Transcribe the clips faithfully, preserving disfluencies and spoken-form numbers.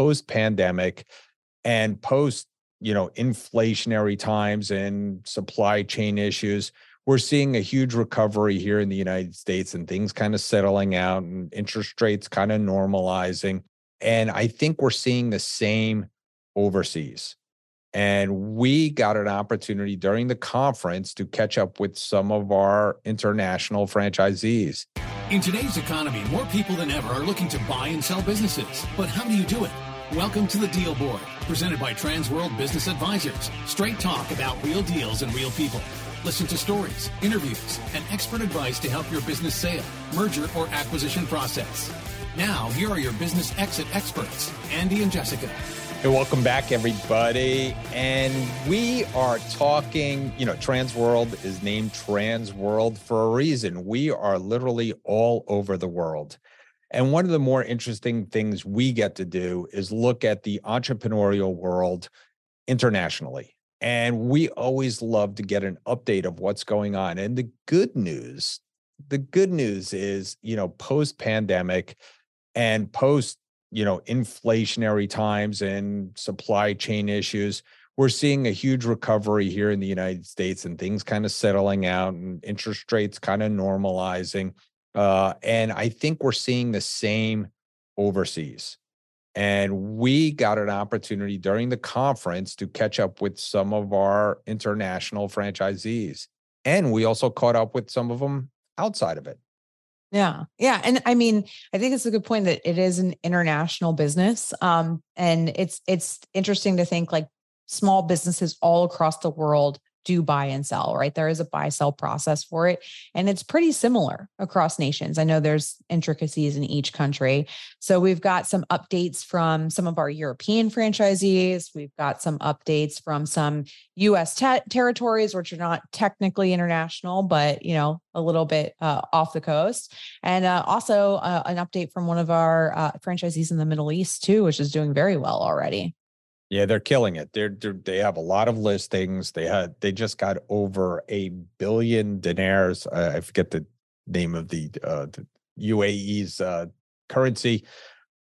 post-pandemic and post, you know, inflationary times and supply chain issues, we're seeing a huge recovery here in the United States and things kind of settling out and interest rates kind of normalizing. And I think we're seeing the same overseas. And we got an opportunity during the conference to catch up with some of our international franchisees. In today's economy, more people than ever are looking to buy and sell businesses. But how do you do it? Welcome to The Deal Board, presented by Transworld Business Advisors. Straight talk about real deals and real people. Listen to stories, interviews, and expert advice to help your business sale, merger, or acquisition process. Now, here are your business exit experts, Andy and Jessica. Hey, welcome back, everybody. And we are talking, you know, Transworld is named Transworld for a reason. We are literally all over the world. And one of the more interesting things we get to do is look at the entrepreneurial world internationally. And we always love to get an update of what's going on. And the good news, the good news is, you know, post-pandemic and post, you know, inflationary times and supply chain issues, we're seeing a huge recovery here in the United States and things kind of settling out and interest rates kind of normalizing. Uh, and I think we're seeing the same overseas. And we got an opportunity during the conference to catch up with some of our international franchisees. And we also caught up with some of them outside of it. Yeah. Yeah. And I mean, I think it's a good point that it is an international business. Um, and it's, it's interesting to think like small businesses all across the world do buy and sell, right? There is a buy sell process for it. And it's pretty similar across nations. I know there's intricacies in each country. So we've got some updates from some of our European franchisees. We've got some updates from some U S te- territories, which are not technically international, but, you know, a little bit uh, off the coast. And uh, also uh, an update from one of our uh, franchisees in the Middle East too, which is doing very well already. Yeah, they're killing it. They're, they're they have a lot of listings. They had they just got over a billion dinars. Uh, I forget the name of the, uh, the U A E's uh, currency,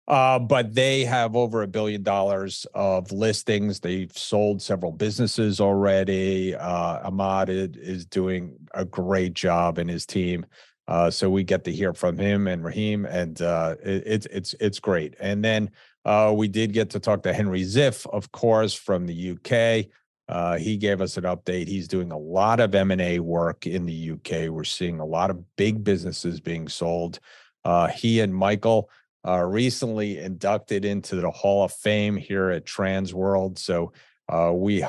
uh, but they have over a billion dollars of listings. They've sold several businesses already. Uh, Ahmad is doing a great job in his team. Uh, so we get to hear from him and Raheem, and uh, it's it's it's great. And then uh, we did get to talk to Henry Ziff, of course, from the U K. Uh, he gave us an update. He's doing a lot of M and A work in the U K. We're seeing a lot of big businesses being sold. Uh, he and Michael are recently inducted into the Hall of Fame here at Transworld. So uh, we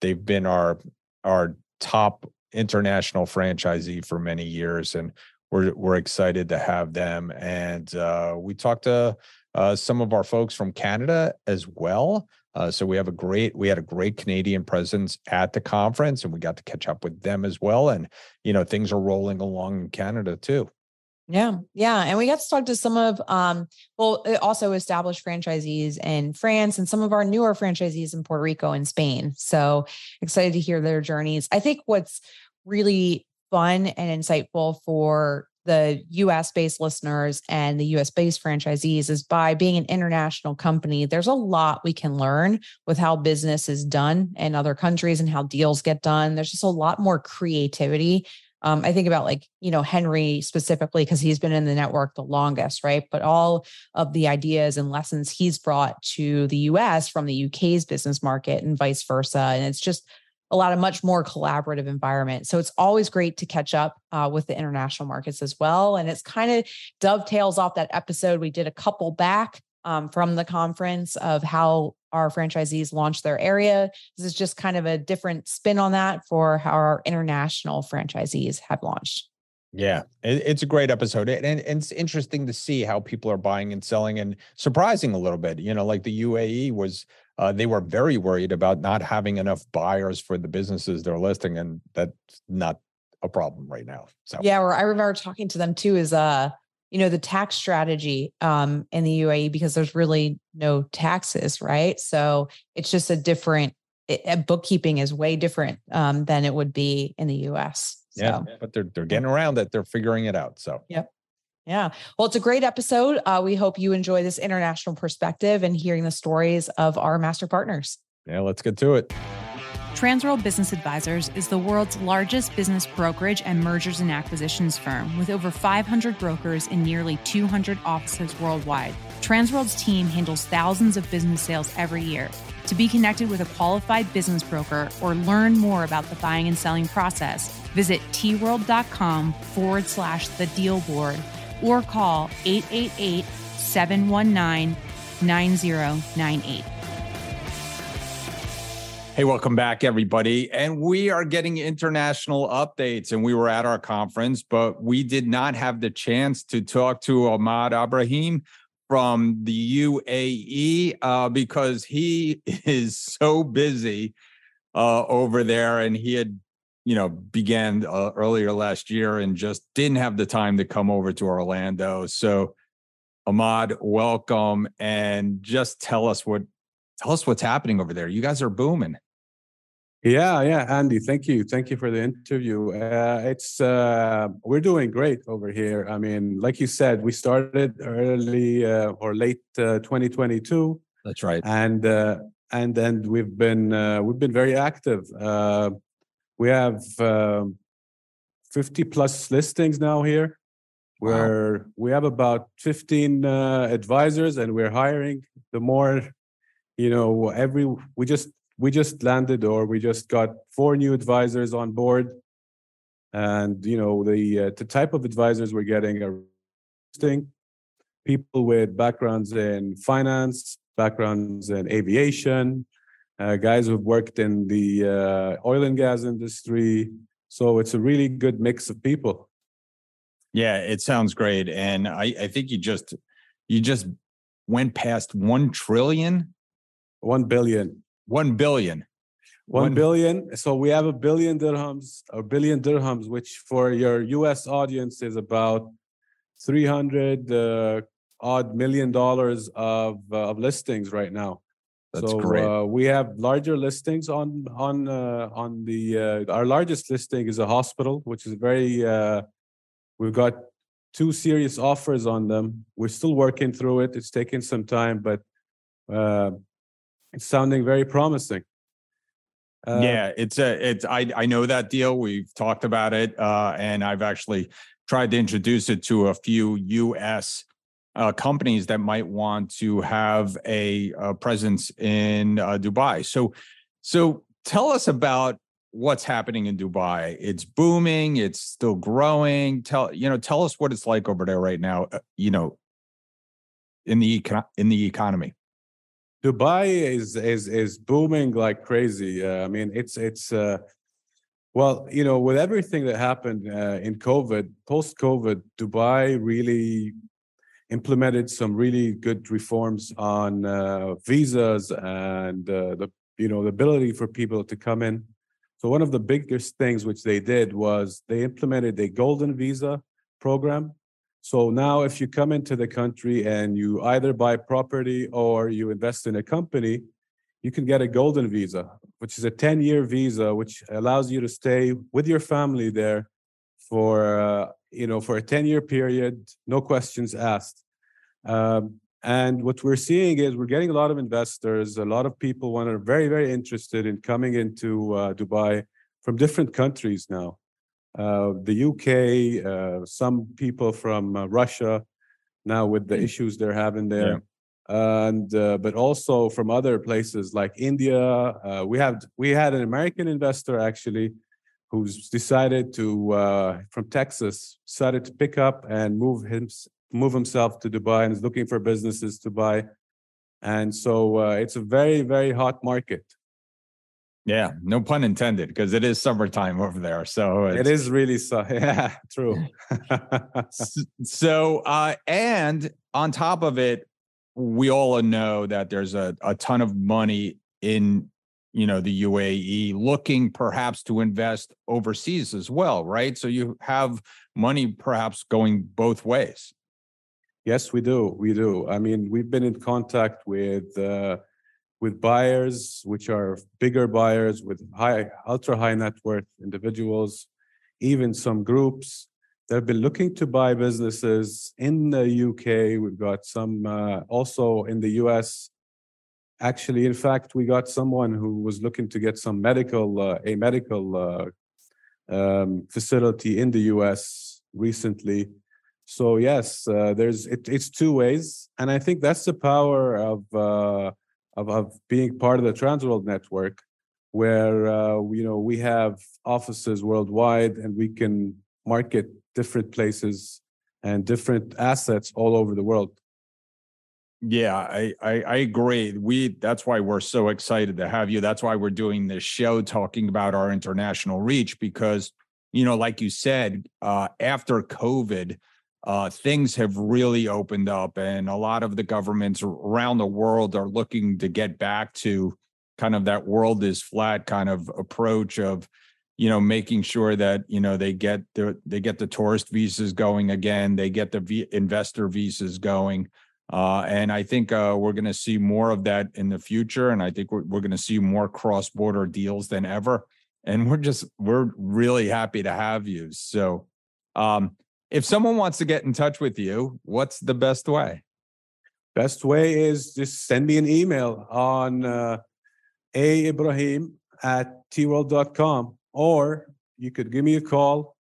they've been our our top international franchisee for many years, and We're we're excited to have them. And uh, we talked to uh, some of our folks from Canada as well. Uh, so we have a great, we had a great Canadian presence at the conference, and we got to catch up with them as well. And, you know, things are rolling along in Canada too. Yeah. Yeah. And we got to talk to some of, um, well, also established franchisees in France and some of our newer franchisees in Puerto Rico and Spain. So excited to hear their journeys. I think what's really fun and insightful for the U S-based listeners and the U S-based franchisees is by being an international company, there's a lot we can learn with how business is done in other countries and how deals get done. There's just a lot more creativity. Um, I think about like, you know, Henry specifically, because he's been in the network the longest, right? But all of the ideas and lessons he's brought to the U S from the U K's business market and vice versa. And it's just a lot of much more collaborative environment. So it's always great to catch up uh, with the international markets as well. And it's kind of dovetails off that episode we did a couple back um, from the conference of how our franchisees launch their area. This is just kind of a different spin on that for how our international franchisees have launched. Yeah, it's a great episode. And, and it's interesting to see how people are buying and selling, and surprising a little bit, you know, like the U A E was, uh, they were very worried about not having enough buyers for the businesses they're listing. And that's not a problem right now. So yeah, or I remember talking to them too is, uh, you know, the tax strategy um, in the U A E, because there's really no taxes, right? So it's just a different, it, bookkeeping is way different um, than it would be in the U S. So. Yeah, but they're they're getting around it. They're figuring it out. So, yep. Yeah. Well, it's a great episode. Uh, we hope you enjoy this international perspective and hearing the stories of our master partners. Yeah, let's get to it. Transworld Business Advisors is the world's largest business brokerage and mergers and acquisitions firm with over five hundred brokers in nearly two hundred offices worldwide. Transworld's team handles thousands of business sales every year. To be connected with a qualified business broker or learn more about the buying and selling process, visit tworld.com forward slash the deal board or call eight eight eight, seven one nine, nine zero nine eight. Hey, welcome back, everybody. And we are getting international updates. And we were at our conference, but we did not have the chance to talk to Ahmad Ibrahim from the U A E uh, because he is so busy uh, over there. And he had, you know, began uh, earlier last year and just didn't have the time to come over to Orlando. So Ahmad, welcome. And just tell us what tell us what's happening over there. You guys are booming. Yeah, yeah, Andy, thank you. Thank you for the interview. Uh, it's uh, we're doing great over here. I mean, like you said, we started early uh, or late uh, twenty twenty-two. That's right. And uh, and then we've been uh, we've been very active. Uh, we have uh, fifty plus listings now here. Where wow. we have about fifteen uh, advisors, and we're hiring. The more, you know, every we just. We just landed or we just got four new advisors on board. And, you know, the uh, the type of advisors we're getting are interesting. People with backgrounds in finance, backgrounds in aviation, uh, guys who've worked in the uh, oil and gas industry. So it's a really good mix of people. Yeah, it sounds great. And I, I think you just you just went past one trillion. One billion. One billion. One, One billion. So we have a billion dirhams, a billion dirhams, which for your U S audience is about three hundred uh, odd million dollars of, uh, of listings right now. That's so, great. Uh, we have larger listings on on uh, on the uh, our largest listing is a hospital, which is very. Uh, we've got two serious offers on them. We're still working through it. It's taking some time, but. Uh, It's sounding very promising. Uh, yeah, it's a, it's, I, I know that deal. We've talked about it. Uh, and I've actually tried to introduce it to a few U S uh, companies that might want to have a, a presence in uh, Dubai. So, so tell us about what's happening in Dubai. It's booming. It's still growing. Tell, you know, tell us what it's like over there right now, uh, you know, in the, econ- in the economy. Dubai is is is booming like crazy. Uh, I mean, it's it's uh, well, you know, with everything that happened uh, in COVID, post COVID, Dubai really implemented some really good reforms on uh, visas and uh, the you know the ability for people to come in. So one of the biggest things which they did was they implemented a golden visa program. So now if you come into the country and you either buy property or you invest in a company, you can get a golden visa, which is a ten-year visa, which allows you to stay with your family there for, uh, you know, for a ten-year period, no questions asked. Um, and what we're seeing is we're getting a lot of investors. A lot of people who are very, very interested in coming into uh, Dubai from different countries now. Uh, the U K, uh, some people from uh, Russia now with the issues they're having there, yeah. and uh, but also from other places like India. Uh, we have we had an American investor actually who's decided to uh, from Texas decided to pick up and move him move himself to Dubai and is looking for businesses to buy, and so uh, it's a very very hot market. Yeah, no pun intended, because it is summertime over there. So it's, it is really so. Yeah, true. so, uh, and on top of it, we all know that there's a, a ton of money in, you know, the U A E looking perhaps to invest overseas as well, right? So you have money perhaps going both ways. Yes, we do. We do. I mean, we've been in contact with. Uh, with buyers, which are bigger buyers with high, ultra high net worth individuals, even some groups. that have been looking to buy businesses in the U K. We've got some uh, also in the U S. Actually, in fact, we got someone who was looking to get some medical, uh, a medical uh, um, facility in the U S recently. So yes, uh, there's it, it's two ways, and I think that's the power of uh, of, of being part of the Transworld network, where uh, you know we have offices worldwide, and we can market different places and different assets all over the world. Yeah, I, I I agree. We that's why we're so excited to have you. That's why we're doing this show talking about our international reach, because you know, like you said, uh, after COVID. Uh, things have really opened up, and a lot of the governments around the world are looking to get back to kind of that world is flat kind of approach of, you know, making sure that, you know, they get the, they get the tourist visas going again, they get the v- investor visas going. Uh, and I think uh, we're going to see more of that in the future. And I think we're, we're going to see more cross-border deals than ever. And we're just, we're really happy to have you. So, um, if someone wants to get in touch with you, what's the best way? Best way is just send me an email on uh, a ibrahim at t world dot com, or you could give me a call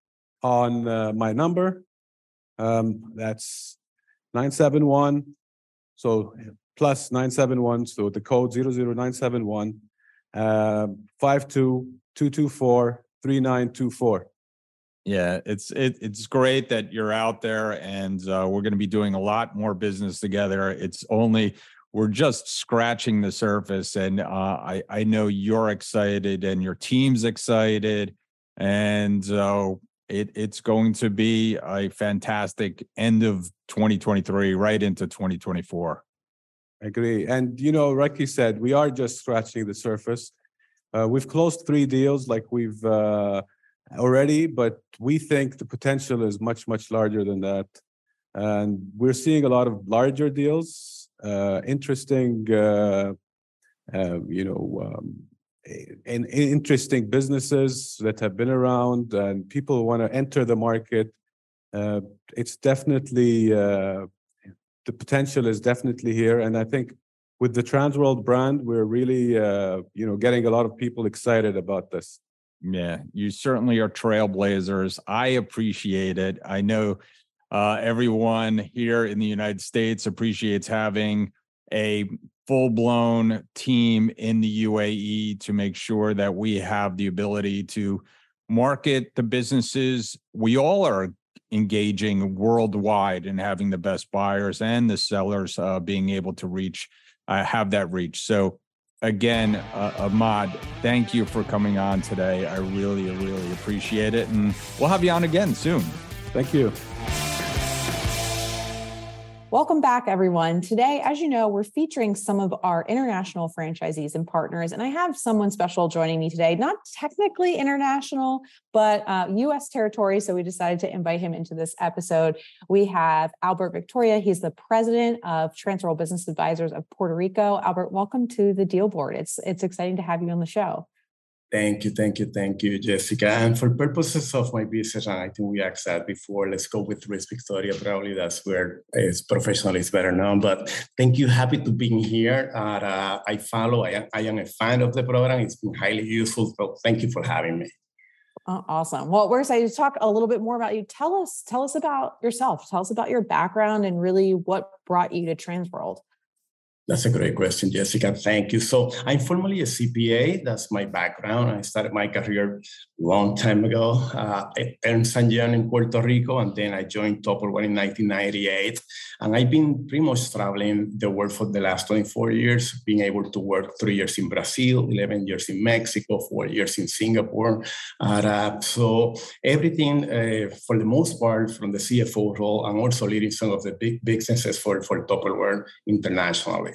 on uh, my number. Um, that's nine seven one, so plus nine seven one, so the code zero zero nine seven one, uh, five two two two four three nine two four. Yeah, it's it, it's great that you're out there, and uh, we're going to be doing a lot more business together. It's only we're just scratching the surface, and uh, I I know you're excited and your team's excited, and uh, it it's going to be a fantastic end of twenty twenty-three, right into twenty twenty-four. I agree, and you know, Reki said we are just scratching the surface. Uh, we've closed three deals, like we've. Uh, already, but we think the potential is much, much larger than that. And we're seeing a lot of larger deals, uh, interesting, uh, uh, you know, um, in, in interesting businesses that have been around and people want to enter the market. Uh, it's definitely, uh, the potential is definitely here. And I think with the Transworld brand, we're really, uh, you know, getting a lot of people excited about this. Yeah, you certainly are trailblazers. I appreciate it. I know uh, everyone here in the United States appreciates having a full-blown team in the U A E to make sure that we have the ability to market the businesses. We all are engaging worldwide and having the best buyers and the sellers uh, being able to reach, uh, have that reach. So again, uh, Ahmad, thank you for coming on today. I really, really appreciate it. And we'll have you on again soon. Thank you. Welcome back, everyone. Today, as you know, we're featuring some of our international franchisees and partners. And I have someone special joining me today, not technically international, but uh, U S territory. So we decided to invite him into this episode. We have Albert Victoria. He's the president of Transworld Business Advisors of Puerto Rico. Albert, welcome to the Deal Board. It's, it's exciting to have you on the show. Thank you, thank you, thank you, Jessica. And for purposes of my business, and I think we asked that before, let's go with Luis Victoria. Probably that's where it's professional is better known. But thank you, happy to be here. And, uh, I follow, I, I am a fan of the program. It's been highly useful. So thank you for having me. Oh, awesome. Well, we're excited to talk a little bit more about you. Tell us, tell us about yourself. Tell us about your background and really what brought you to Transworld. That's a great question, Jessica. Thank you. So I'm formerly a C P A. That's my background. I started my career a long time ago uh, at Ernst and Young in Puerto Rico, and then I joined Tupperware in nineteen ninety-eight. And I've been pretty much traveling the world for the last twenty-four years, being able to work three years in Brazil, eleven years in Mexico, four years in Singapore. And, uh, so everything, uh, for the most part, from the C F O role, I'm also leading some of the big businesses for, for Tupperware internationally.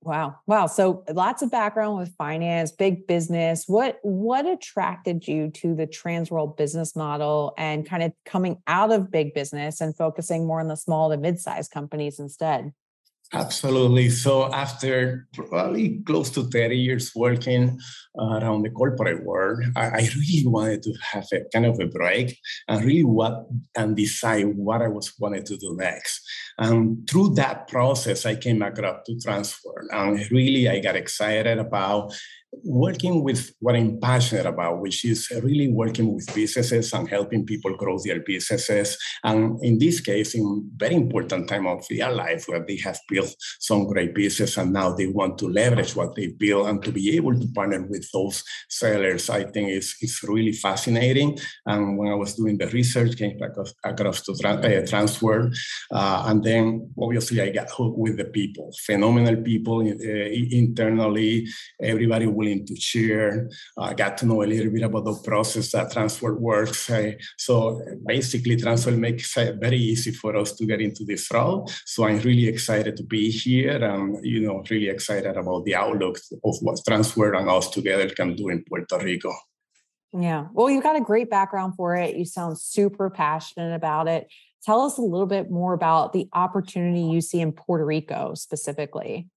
Wow. Wow. So lots of background with finance, big business. What, what attracted you to the Transworld business model and kind of coming out of big business and focusing more on the small to mid-sized companies instead? Absolutely. So after probably close to thirty years working uh, around the corporate world, I, I really wanted to have a kind of a break and really what and decide what I was wanted to do next. And through that process, I came across to Transworld, and really I got excited about working with what I'm passionate about, which is really working with businesses and helping people grow their businesses. And in this case, in very important time of their life where they have built some great business and now they want to leverage what they built, and to be able to partner with those sellers, I think is, is really fascinating. And when I was doing the research, came across, across to trans, uh, Transworld. Uh, and then obviously I got hooked with the people, phenomenal people uh, internally, everybody willing to share. I uh, got to know a little bit about the process that Transworld works. Uh, so basically, Transworld makes it very easy for us to get into this role. So I'm really excited to be here, and you know, really excited about the outlook of what Transworld and us together can do in Puerto Rico. Yeah, well, you've got a great background for it. You sound super passionate about it. Tell us a little bit more about the opportunity you see in Puerto Rico specifically.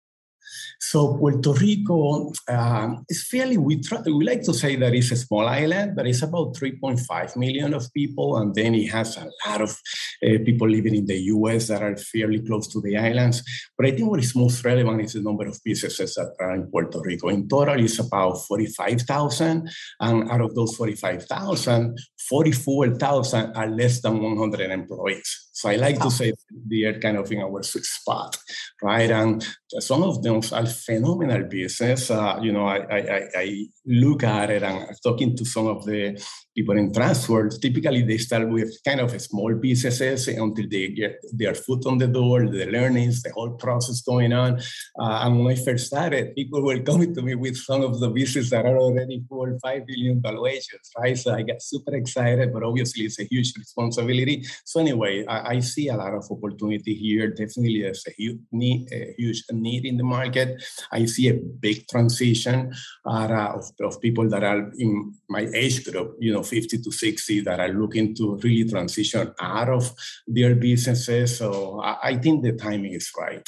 So Puerto Rico um, is fairly, we, try, we like to say that it's a small island, but it's about three point five million of people. And then it has a lot of uh, people living in the U S that are fairly close to the islands. But I think what is most relevant is the number of businesses that are in Puerto Rico. In total, it's about forty-five thousand. And out of those forty-five thousand, forty-four thousand are less than one hundred employees. So I like to say they are kind of in our sweet spot, right? And some of them are phenomenal business. Uh, you know, I, I, I look at it and talking to some of the people in Transworld, typically they start with kind of small businesses until they get their foot on the door, the learnings, the whole process going on. Uh, and when I first started, people were coming to me with some of the businesses that are already four or five billion valuations, right? So I got super excited, but obviously it's a huge responsibility. So anyway, I, I see a lot of opportunity here. Definitely there's a huge need, a huge need in the market. I see a big transition uh, of, of people that are in my age group, you know, fifty to sixty, that are looking to really transition out of their businesses. So I, I think the timing is right.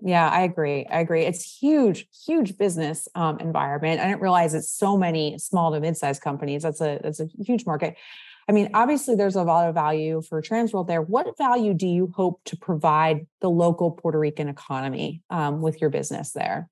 Yeah, I agree. I agree. It's huge, huge business um, environment. I didn't realize it's so many small to mid-sized companies. That's a, that's a huge market. I mean, obviously, there's a lot of value for Transworld there. What value do you hope to provide the local Puerto Rican economy um, with your business there?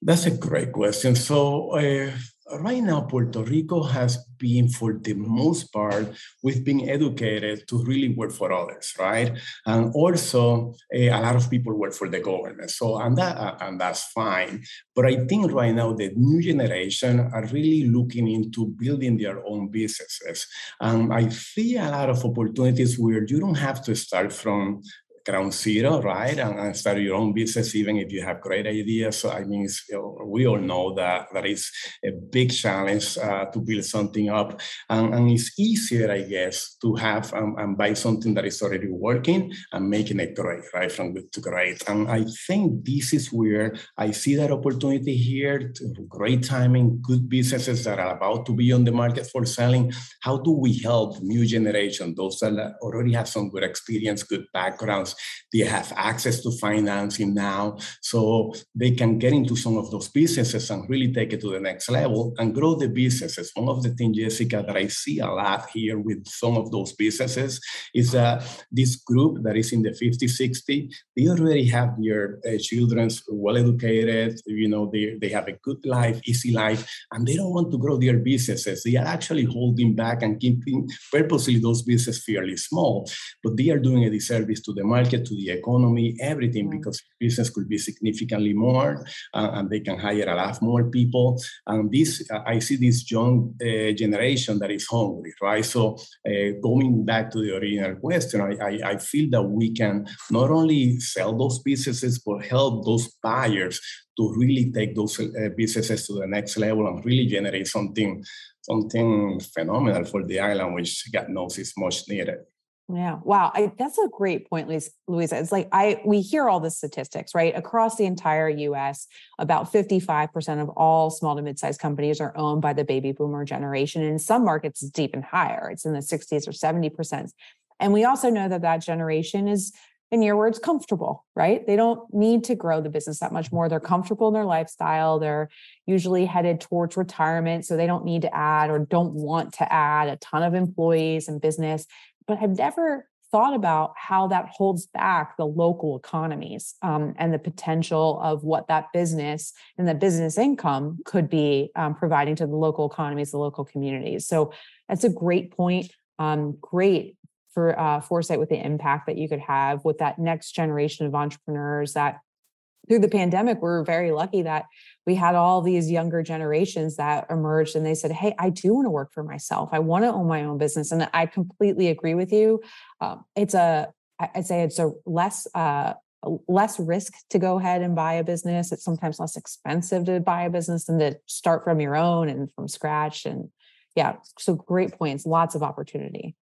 That's a great question. So uh, right now, Puerto Rico has been, for the most part, we've been educated to really work for others, right? And also, a, a lot of people work for the government. So, and that, and that's fine. But I think right now, the new generation are really looking into building their own businesses. Um, I see a lot of opportunities where you don't have to start from ground zero, right? And, and start your own business, even if you have great ideas. So, I mean, it's, we all know that that is a big challenge uh, to build something up. And, and it's easier, I guess, to have um, and buy something that is already working and making it great, right? From good to great. And I think this is where I see that opportunity here, great timing, good businesses that are about to be on the market for selling. How do we help new generation, those that already have some good experience, good backgrounds? They have access to financing now, so they can get into some of those businesses and really take it to the next level and grow the businesses. One of the things, Jessica, that I see a lot here with some of those businesses is that this group that is in the fifty, sixty, they already have their uh, children well-educated, you know, they, they have a good life, easy life, and they don't want to grow their businesses. They are actually holding back and keeping purposely those businesses fairly small, but they are doing a disservice to the market, to the economy, everything, because business could be significantly more uh, and they can hire a lot more people. And this, uh, I see this young uh, generation that is hungry, right? So uh, going back to the original question, I, I, I feel that we can not only sell those businesses, but help those buyers to really take those uh, businesses to the next level and really generate something, something phenomenal for the island, which God knows is much needed. Yeah. Wow. I, that's a great point, Luisa. It's like I we hear all the statistics, right? Across the entire U S, about fifty-five percent of all small to mid-sized companies are owned by the baby boomer generation. And in some markets, it's even higher. It's in the sixties or seventy percent. And we also know that that generation is in your words, comfortable, right? They don't need to grow the business that much more. They're comfortable in their lifestyle. They're usually headed towards retirement, so they don't need to add or don't want to add a ton of employees and business. But I've never thought about how that holds back the local economies um, and the potential of what that business and the business income could be um, providing to the local economies, the local communities. So that's a great point. Um, great for uh, foresight with the impact that you could have with that next generation of entrepreneurs that through the pandemic, we're very lucky that we had all these younger generations that emerged and they said, hey, I do want to work for myself. I want to own my own business. And I completely agree with you. Um, it's a, I'd say it's a less, uh, less risk to go ahead and buy a business. It's sometimes less expensive to buy a business than to start from your own and from scratch. And yeah, so great points, lots of opportunity.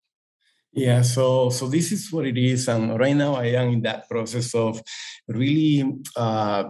Yeah, so so this is what it is. And right now I am in that process of really, uh,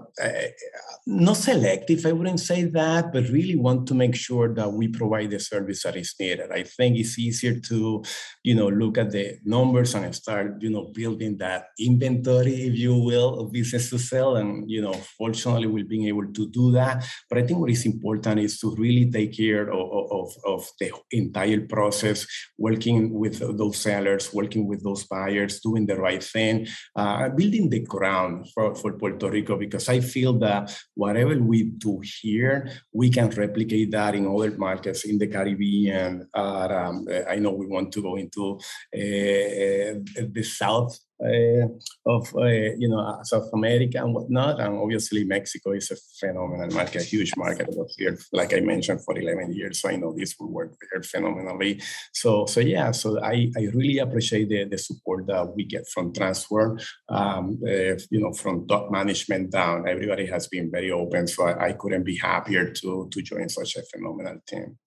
not selective, I wouldn't say that, but really want to make sure that we provide the service that is needed. I think it's easier to, you know, look at the numbers and start, you know, building that inventory, if you will, of business to sell. And, you know, fortunately we've been able to do that. But I think what is important is to really take care of, of, of the entire process, working with those sales, sellers, working with those buyers, doing the right thing, uh, building the ground for, for Puerto Rico, because I feel that whatever we do here, we can replicate that in other markets in the Caribbean. Uh, um, I know we want to go into uh, the South Uh, of uh, you know South America and whatnot, and obviously Mexico is a phenomenal market, a huge market. I was here, like I mentioned, for eleven years, so I know this will work there phenomenally. So, so yeah, so I, I really appreciate the, the support that we get from Transworld. Um, uh, you know, from top management down, everybody has been very open. So I, I couldn't be happier to to join such a phenomenal team.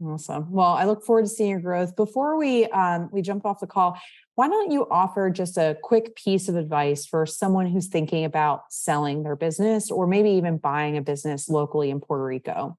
Awesome. Well, I look forward to seeing your growth. Before we um, we jump off the call, why don't you offer just a quick piece of advice for someone who's thinking about selling their business or maybe even buying a business locally in Puerto Rico?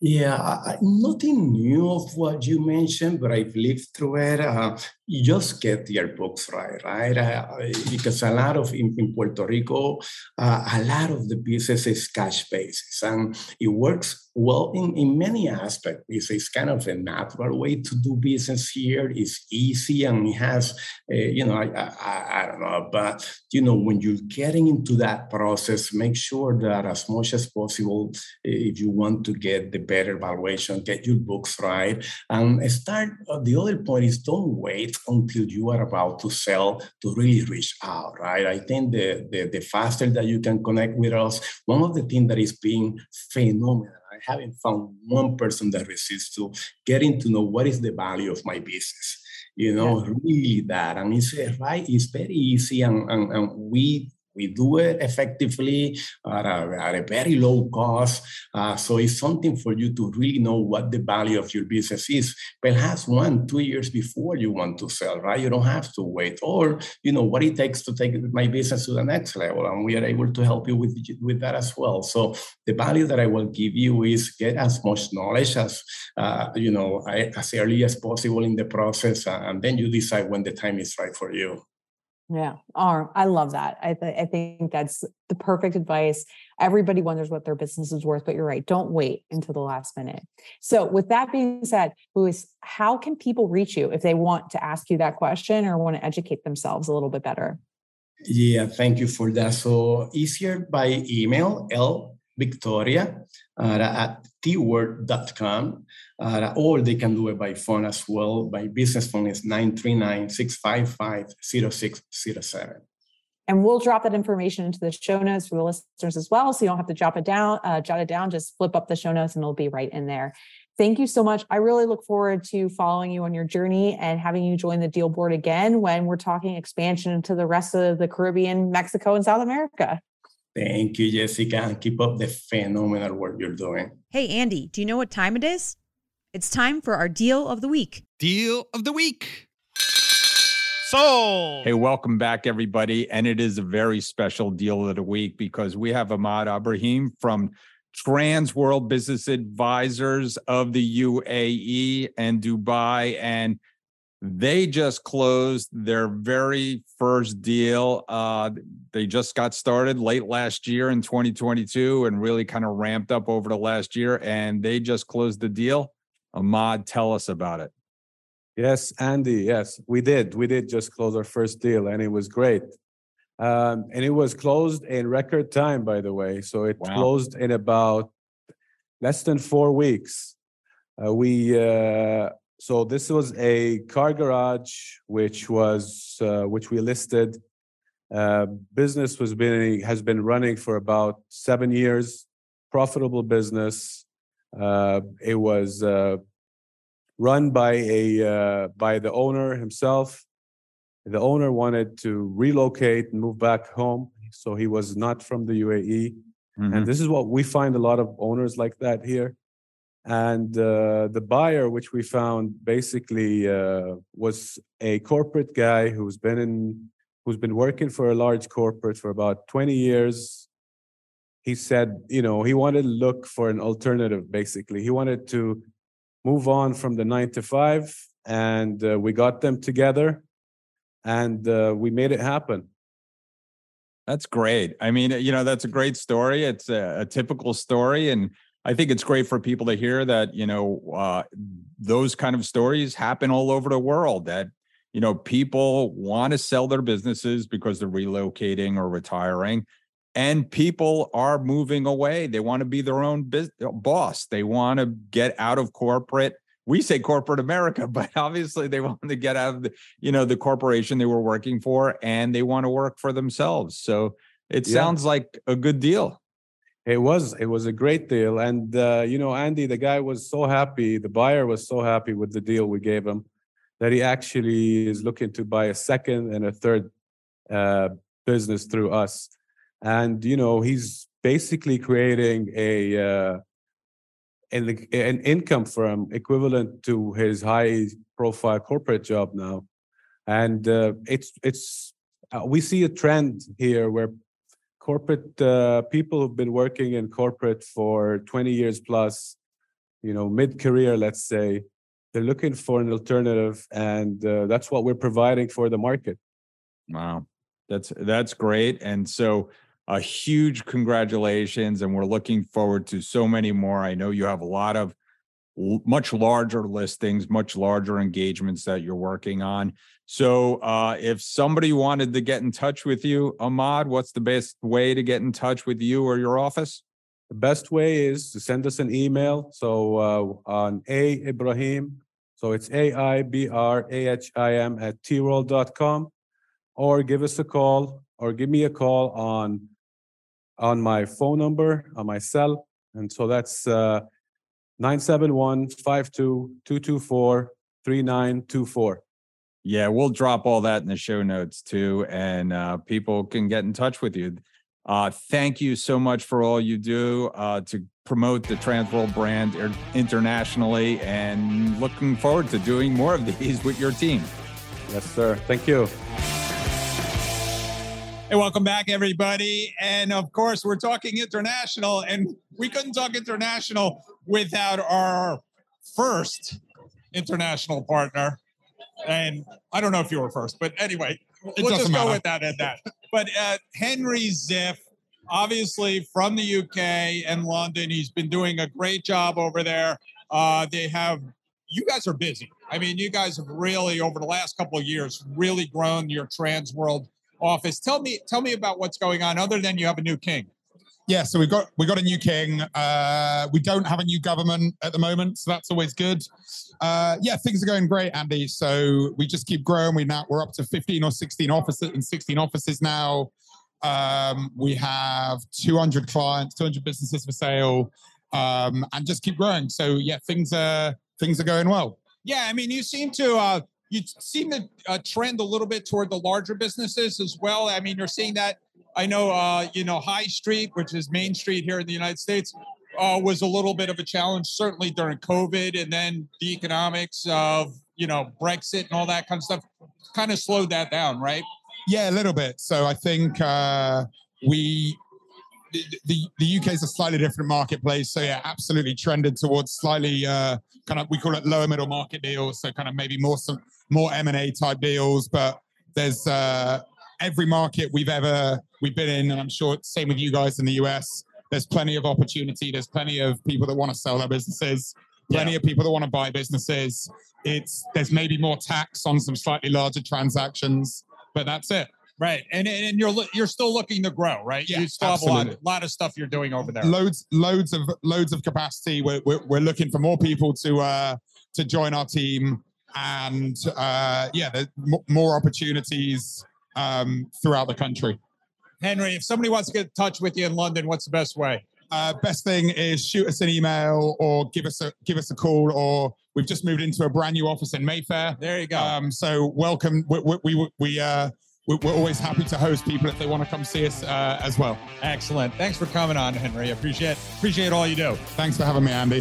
Yeah, I, nothing new of what you mentioned, but I've lived through it. Uh, you just get your books right, right? Uh, because a lot of, in, in Puerto Rico, uh, a lot of the business is cash basis, and it works well in, in many aspects. It's, it's kind of a natural way to do business here. It's easy, and it has, uh, you know, I, I, I don't know, but, you know, when you're getting into that process, make sure that as much as possible, if you want to get the better valuation, get your books right. And start, uh, the other point is don't wait until you are about to sell to really reach out, right? I think the, the, the faster that you can connect with us, one of the things that is being phenomenal, I haven't found one person that resists to getting to know what is the value of my business, you know, yeah. Really that. And it's, right, it's very easy, and, and, and we We do it effectively at a, at a very low cost. Uh, so it's something for you to really know what the value of your business is. Perhaps one, two years before you want to sell, right? You don't have to wait. Or, you know, what it takes to take my business to the next level. And we are able to help you with, with that as well. So the value that I will give you is get as much knowledge as, uh, you know, I, as early as possible in the process. And then you decide when the time is right for you. Yeah. Oh, I love that. I, th- I think that's the perfect advice. Everybody wonders what their business is worth, but you're right. Don't wait until the last minute. So with that being said, Luis, how can people reach you if they want to ask you that question or want to educate themselves a little bit better? Yeah, thank you for that. So easier by email, L Victoria uh, at t word dot com, uh, or they can do it by phone as well. My business phone is nine three nine, six five five, zero six zero seven. And we'll drop that information into the show notes for the listeners as well. So you don't have to drop it down, uh, jot it down, just flip up the show notes and it'll be right in there. Thank you so much. I really look forward to following you on your journey and having you join the Deal Board again when we're talking expansion into the rest of the Caribbean, Mexico, and South America. Thank you, Jessica, and keep up the phenomenal work you're doing. Hey, Andy, do you know what time it is? It's time for our Deal of the Week. Deal of the Week. Sold. Hey, welcome back, everybody. And it is a very special Deal of the Week because we have Ahmad Ibrahim from Transworld Business Advisors of the U A E and Dubai. And They just closed their very first deal. Uh, they just got started late last year in twenty twenty-two and really kind of ramped up over the last year. And they just closed the deal. Ahmad, tell us about it. Yes, Andy. Yes, we did. We did just close our first deal and it was great. Um, and it was closed in record time, by the way. So it wow. closed in about less than four weeks. Uh, we... Uh, So this was a car garage, which was uh, which we listed. Uh, business was been has been running for about seven years. Profitable business. Uh, it was uh, run by a uh, by the owner himself. The owner wanted to relocate and move back home, so he was not from the U A E. Mm-hmm. And this is what we find a lot of owners like that here. And uh, the buyer, which we found, basically uh, was a corporate guy who's been in, who's been working for a large corporate for about twenty years. He said, you know, he wanted to look for an alternative. Basically, he wanted to move on from the nine to five, and uh, we got them together, and uh, we made it happen. That's great. I mean, you know, that's a great story. It's a, a typical story, and I think it's great for people to hear that, you know, uh, those kind of stories happen all over the world, that, you know, people want to sell their businesses because they're relocating or retiring, and people are moving away. They want to be their own business, boss. They want to get out of corporate. We say corporate America, but obviously they want to get out of the, you know, the corporation they were working for, and they want to work for themselves. So it yeah. sounds like a good deal. It was, it was a great deal. And, uh, you know, Andy, the guy was so happy, the buyer was so happy with the deal we gave him that he actually is looking to buy a second and a third uh, business through us. And, you know, he's basically creating a uh, an, an income firm equivalent to his high profile corporate job now. And uh, it's, it's uh, we see a trend here where corporate uh, people who've been working in corporate for twenty years plus, you know, mid-career, let's say, they're looking for an alternative, and uh, that's what we're providing for the market. Wow, that's that's great. And so a huge congratulations, and we're looking forward to so many more. I know you have a lot of much larger listings, much larger engagements that you're working on. So uh, if somebody wanted to get in touch with you, Ahmad, what's the best way to get in touch with you or your office? The best way is to send us an email. So uh, on A Ibrahim, so it's A I B R A H I M at T world dot com, or give us a call, or give me a call on, on my phone number, on my cell. And so that's uh, nine seven one, five two two two four, three nine two four. Yeah, we'll drop all that in the show notes too, and uh, people can get in touch with you. Uh, thank you so much for all you do uh, to promote the Transworld brand internationally, and looking forward to doing more of these with your team. Yes, sir. Thank you. Hey, welcome back, everybody. And of course, we're talking international, and we couldn't talk international without our first international partner. And I don't know if you were first, but anyway, it we'll just matter. go with that and that. But uh, Henry Ziff, obviously from the U K and London, he's been doing a great job over there. Uh, they have, you guys are busy. I mean, you guys have really, over the last couple of years, really grown your Transworld office. Tell me, tell me about what's going on, other than you have a new king. Yeah, so we've got we got a new king. Uh, we don't have a new government at the moment, so that's always good. Uh, yeah, things are going great, Andy. So we just keep growing. We now we're up to fifteen or sixteen offices and sixteen offices now. Um, we have two hundred clients, two hundred businesses for sale, um, and just keep growing. So yeah, things are things are going well. Yeah, I mean, you seem to uh, you seem to uh, trend a little bit toward the larger businesses as well. I mean, you're seeing that. I know, uh, you know, High Street, which is Main Street here in the United States, uh, was a little bit of a challenge, certainly during COVID, and then the economics of, you know, Brexit and all that kind of stuff kind of slowed that down, right? Yeah, a little bit. So I think uh, we, the, the U K is a slightly different marketplace. So yeah, absolutely trended towards slightly uh, kind of, we call it lower middle market deals. So kind of maybe more some more M and A type deals, but there's uh, every market we've ever, we've been in, and I'm sure it's the same with you guys in the U S, there's plenty of opportunity. There's plenty of people that want to sell their businesses, plenty yeah. of people that want to buy businesses. It's, there's maybe more tax on some slightly larger transactions, but that's it. Right. And and you're you're still looking to grow, right? Yeah, you still absolutely. have a lot, lot of stuff you're doing over there. Loads, loads of loads of capacity. We're, we're, we're looking for more people to uh, to join our team. And uh, yeah, there's more opportunities um, throughout the country. Henry, if somebody wants to get in touch with you in London, what's the best way? Uh, best thing is shoot us an email or give us a give us a call. Or we've just moved into a brand new office in Mayfair. There you go. Um, so welcome. We we we, we uh, we're always happy to host people if they want to come see us uh, as well. Excellent. Thanks for coming on, Henry. Appreciate appreciate all you do. Thanks for having me, Andy.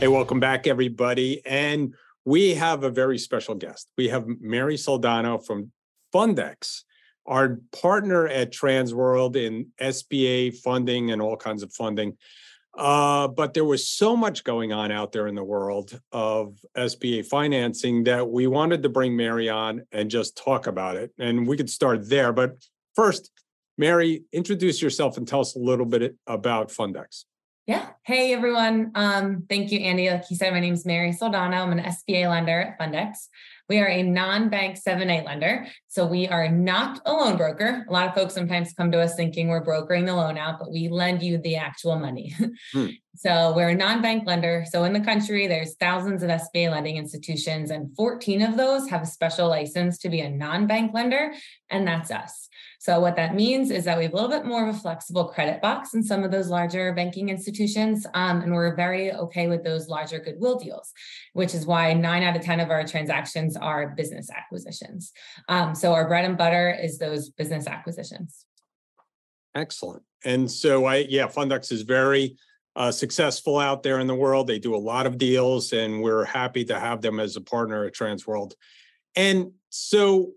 Hey, welcome back, everybody. And we have a very special guest. We have Mary Soldano from Fundex, our partner at Transworld in S B A funding and all kinds of funding. Uh, but there was so much going on out there in the world of S B A financing that we wanted to bring Mary on and just talk about it. And we could start there. But first, Mary, introduce yourself and tell us a little bit about Fundex. Yeah. Hey, everyone. Um, thank you, Andy. Like you said, my name is Mary Soldano. I'm an S B A lender at Fundex. We are a non-bank seven A lender, so we are not a loan broker. A lot of folks sometimes come to us thinking we're brokering the loan out, but we lend you the actual money. Hmm. So we're a non-bank lender. So in the country, there's thousands of S B A lending institutions, and fourteen of those have a special license to be a non-bank lender, and that's us. So what that means is that we have a little bit more of a flexible credit box in some of those larger banking institutions, um, and we're very okay with those larger goodwill deals, which is why nine out of ten of our transactions are business acquisitions. Um, so our bread and butter is those business acquisitions. Excellent. And so, I yeah, Fundex is very uh, successful out there in the world. They do a lot of deals, and we're happy to have them as a partner at Transworld. And so,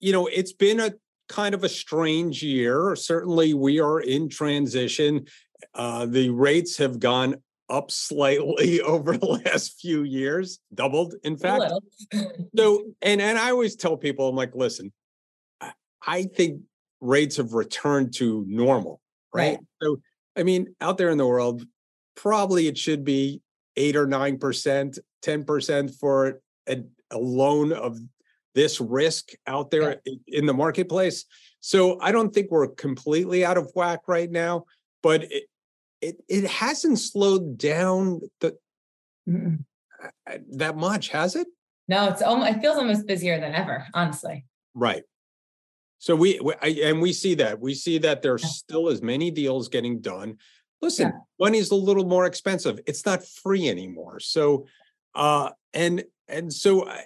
you know, it's been a kind of a strange year. Certainly, we are in transition. Uh, the rates have gone up slightly over the last few years, doubled, in fact. So, and, and I always tell people, I'm like, listen, I, I think rates have returned to normal, right? right? So, I mean, out there in the world, probably it should be eight or nine percent, ten percent for a, a loan of this risk out there yeah. in the marketplace. So I don't think we're completely out of whack right now, but it it, it hasn't slowed down the, mm. that much, has it? No, it's almost, it feels almost busier than ever, honestly. Right. So we, we I, and we see that. We see that there's yeah. still as many deals getting done. Listen, yeah. money's a little more expensive. It's not free anymore. So, uh, and, and so I,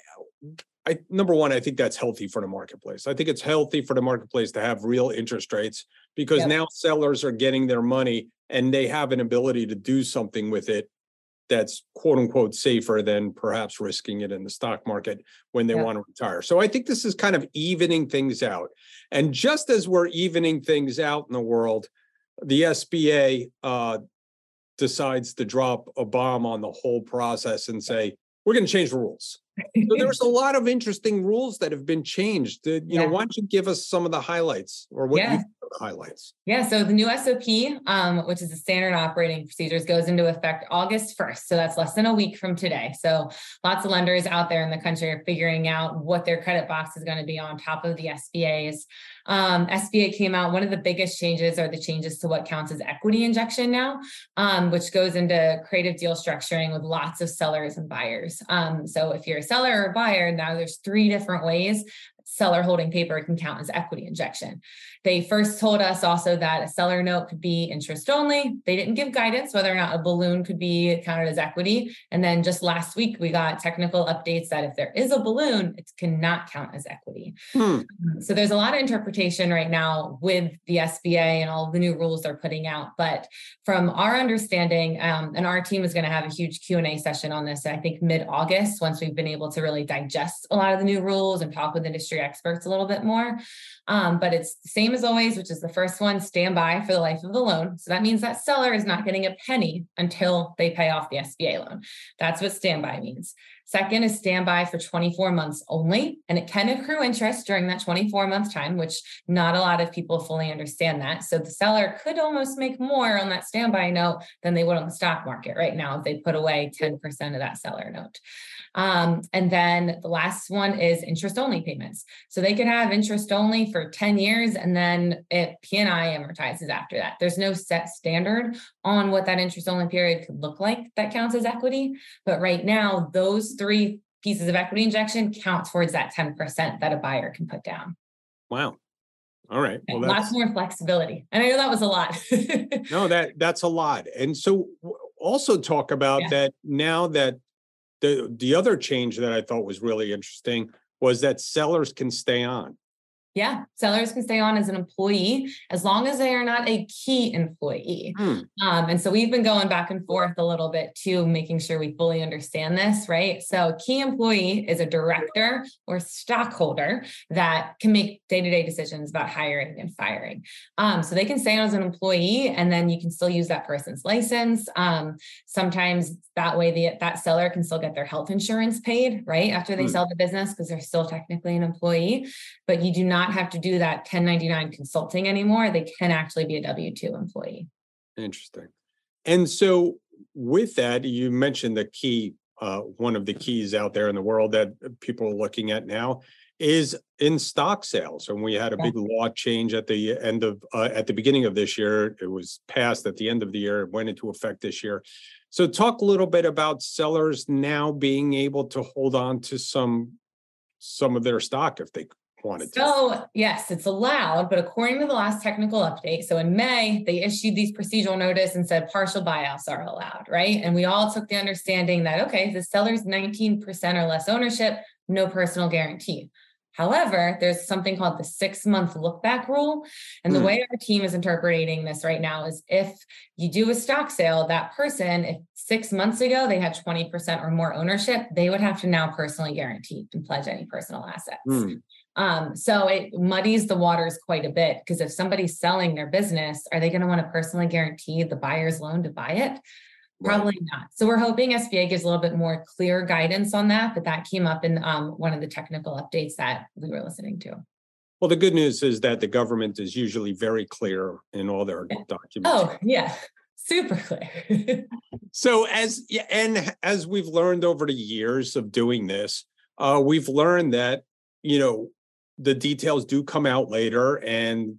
I, number one, I think that's healthy for the marketplace. I think it's healthy for the marketplace to have real interest rates because yep. now sellers are getting their money and they have an ability to do something with it that's quote unquote safer than perhaps risking it in the stock market when they yep. want to retire. So I think this is kind of evening things out. And just as we're evening things out in the world, the S B A uh, decides to drop a bomb on the whole process and say, we're going to change the rules. So there's a lot of interesting rules that have been changed. You yeah. know, why don't you give us some of the highlights or what yeah. you think are the highlights? Yeah. So the new S O P, um, which is the standard operating procedures, goes into effect August first. So that's less than a week from today. So lots of lenders out there in the country are figuring out what their credit box is going to be on top of the S B As. Um, S B A came out. One of the biggest changes are the changes to what counts as equity injection now, um, which goes into creative deal structuring with lots of sellers and buyers. Um, so if you're a seller or buyer, now there's three different ways seller holding paper can count as equity injection. They first told us also that a seller note could be interest only. They didn't give guidance whether or not a balloon could be counted as equity. And then just last week, we got technical updates that if there is a balloon, it cannot count as equity. Hmm. So there's a lot of interpretation right now with the S B A and all the new rules they're putting out. But from our understanding, um, and our team is going to have a huge Q and A session on this, I think mid-August, once we've been able to really digest a lot of the new rules and talk with industry experts a little bit more. Um, but it's the same as always, which is the first one, stand by for the life of the loan. So that means that seller is not getting a penny until they pay off the S B A loan. That's what standby means. Second is standby for twenty-four months only, and it can accrue interest during that twenty-four month time, which not a lot of people fully understand that. So the seller could almost make more on that standby note than they would on the stock market right now if they put away ten percent of that seller note. Um, and then the last one is interest-only payments. So they could have interest-only for ten years, and then it P and I amortizes after that. There's no set standard on what that interest-only period could look like that counts as equity. But right now, those three pieces of equity injection count towards that ten percent that a buyer can put down. Wow. All right. Well, lots more flexibility. And I know that was a lot. No, that that's a lot. And so also talk about yeah. that now that The the other change that I thought was really interesting was that sellers can stay on. Yeah, sellers can stay on as an employee as long as they are not a key employee. Hmm. Um, and so we've been going back and forth a little bit too, making sure we fully understand this, right? So key employee is a director or stockholder that can make day-to-day decisions about hiring and firing. Um, so they can stay on as an employee, and then you can still use that person's license. Um, sometimes that way the, that seller can still get their health insurance paid, right? After they hmm. sell the business, because they're still technically an employee, but you do not have to do that ten ninety-nine consulting anymore. They can actually be a W two employee. Interesting. And so with that, you mentioned the key, uh, one of the keys out there in the world that people are looking at now is in stock sales. And we had a big law change at the end of, uh, at the beginning of this year. It was passed at the end of the year. It went into effect this year. So talk a little bit about sellers now being able to hold on to some, some of their stock if they wanted to. So yes, it's allowed, but according to the last technical update, so in May, they issued these procedural notice and said partial buyouts are allowed, right? And we all took the understanding that, okay, the seller's nineteen percent or less ownership, no personal guarantee. However, there's something called the six-month look-back rule. And the mm. way our team is interpreting this right now is if you do a stock sale, that person, if six months ago they had twenty percent or more ownership, they would have to now personally guarantee and pledge any personal assets. Mm. Um, so it muddies the waters quite a bit, because if somebody's selling their business, are they going to want to personally guarantee the buyer's loan to buy it? Probably not. So we're hoping S B A gives a little bit more clear guidance on that, but that came up in um, one of the technical updates that we were listening to. Well, the good news is that the government is usually very clear in all their documents. Oh, yeah. Super clear. So as and as we've learned over the years of doing this, uh, we've learned that, you know, the details do come out later, and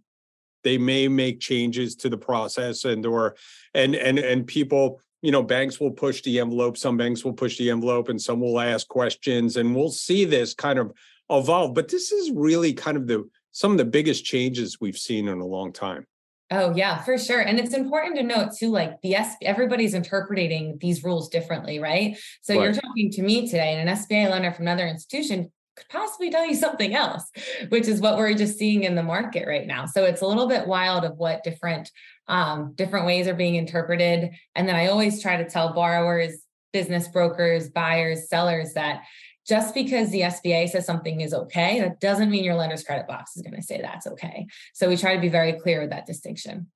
they may make changes to the process, and or and and and people, you know, banks will push the envelope. Some banks will push the envelope, and some will ask questions, and we'll see this kind of evolve. But this is really kind of the some of the biggest changes we've seen in a long time. Oh, yeah, for sure. And it's important to note too, like the S B A, everybody's interpreting these rules differently, right? So right. You're talking to me today, and an S B A lender from another institution could possibly tell you something else, which is what we're just seeing in the market right now. So it's a little bit wild of what different um, different ways are being interpreted. And then I always try to tell borrowers, business brokers, buyers, sellers that just because the S B A says something is okay, that doesn't mean your lender's credit box is going to say that's okay. So we try to be very clear with that distinction.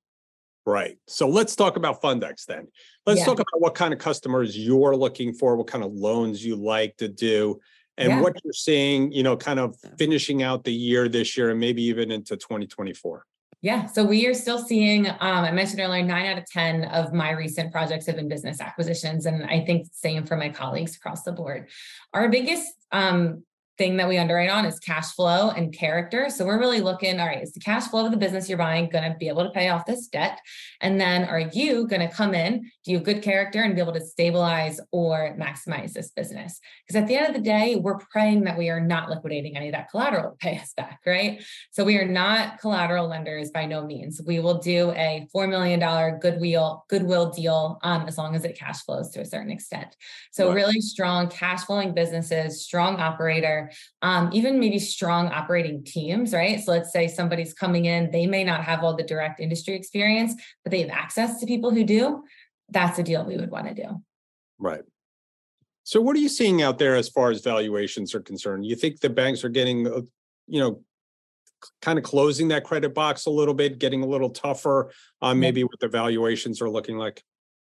Right. So let's talk about Fundex then. Let's yeah. talk about what kind of customers you're looking for, what kind of loans you like to do, and yeah. what you're seeing, you know, kind of finishing out the year this year and maybe even into twenty twenty-four. Yeah. So we are still seeing, um, I mentioned earlier, nine out of ten of my recent projects have been business acquisitions. And I think same for my colleagues across the board. Our biggest um, thing that we underwrite on is cash flow and character. So we're really looking, all right, is the cash flow of the business you're buying going to be able to pay off this debt? And then are you going to come in, do you have good character and be able to stabilize or maximize this business? Because at the end of the day, we're praying that we are not liquidating any of that collateral to pay us back, right? So we are not collateral lenders by no means. We will do a four million dollars goodwill, goodwill deal um, as long as it cash flows to a certain extent. So right. really strong cash flowing businesses, strong operator, Um, even maybe strong operating teams, right? So let's say somebody's coming in, they may not have all the direct industry experience, but they have access to people who do. That's a deal we would want to do. Right. So what are you seeing out there as far as valuations are concerned? You think the banks are getting, you know, kind of closing that credit box a little bit, getting a little tougher on maybe what the valuations are looking like?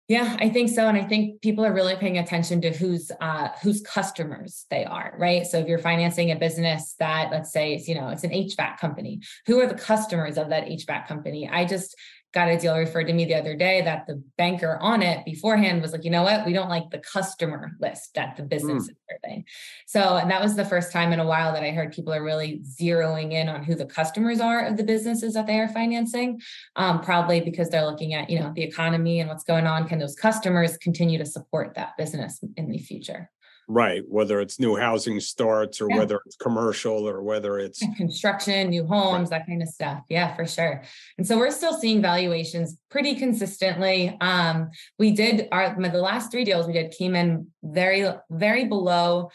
Yeah, I think so. And I think people are really paying attention to who's, uh, whose customers they are, right? So if you're financing a business that, let's say, it's, you know, it's an H V A C company, who are the customers of that H V A C company? I just got a deal referred to me the other day that the banker on it beforehand was like, you know what, we don't like the customer list that the business mm. is serving. So, and that was the first time in a while that I heard people are really zeroing in on who the customers are of the businesses that they are financing, um, probably because they're looking at, you know, the economy and what's going on. Can those customers continue to support that business in the future? Right. Whether it's new housing starts or yeah. whether it's commercial or whether it's construction, new homes, right. that kind of stuff. Yeah, for sure. And so we're still seeing valuations pretty consistently. Um, we did our, the last three deals we did came in very, very below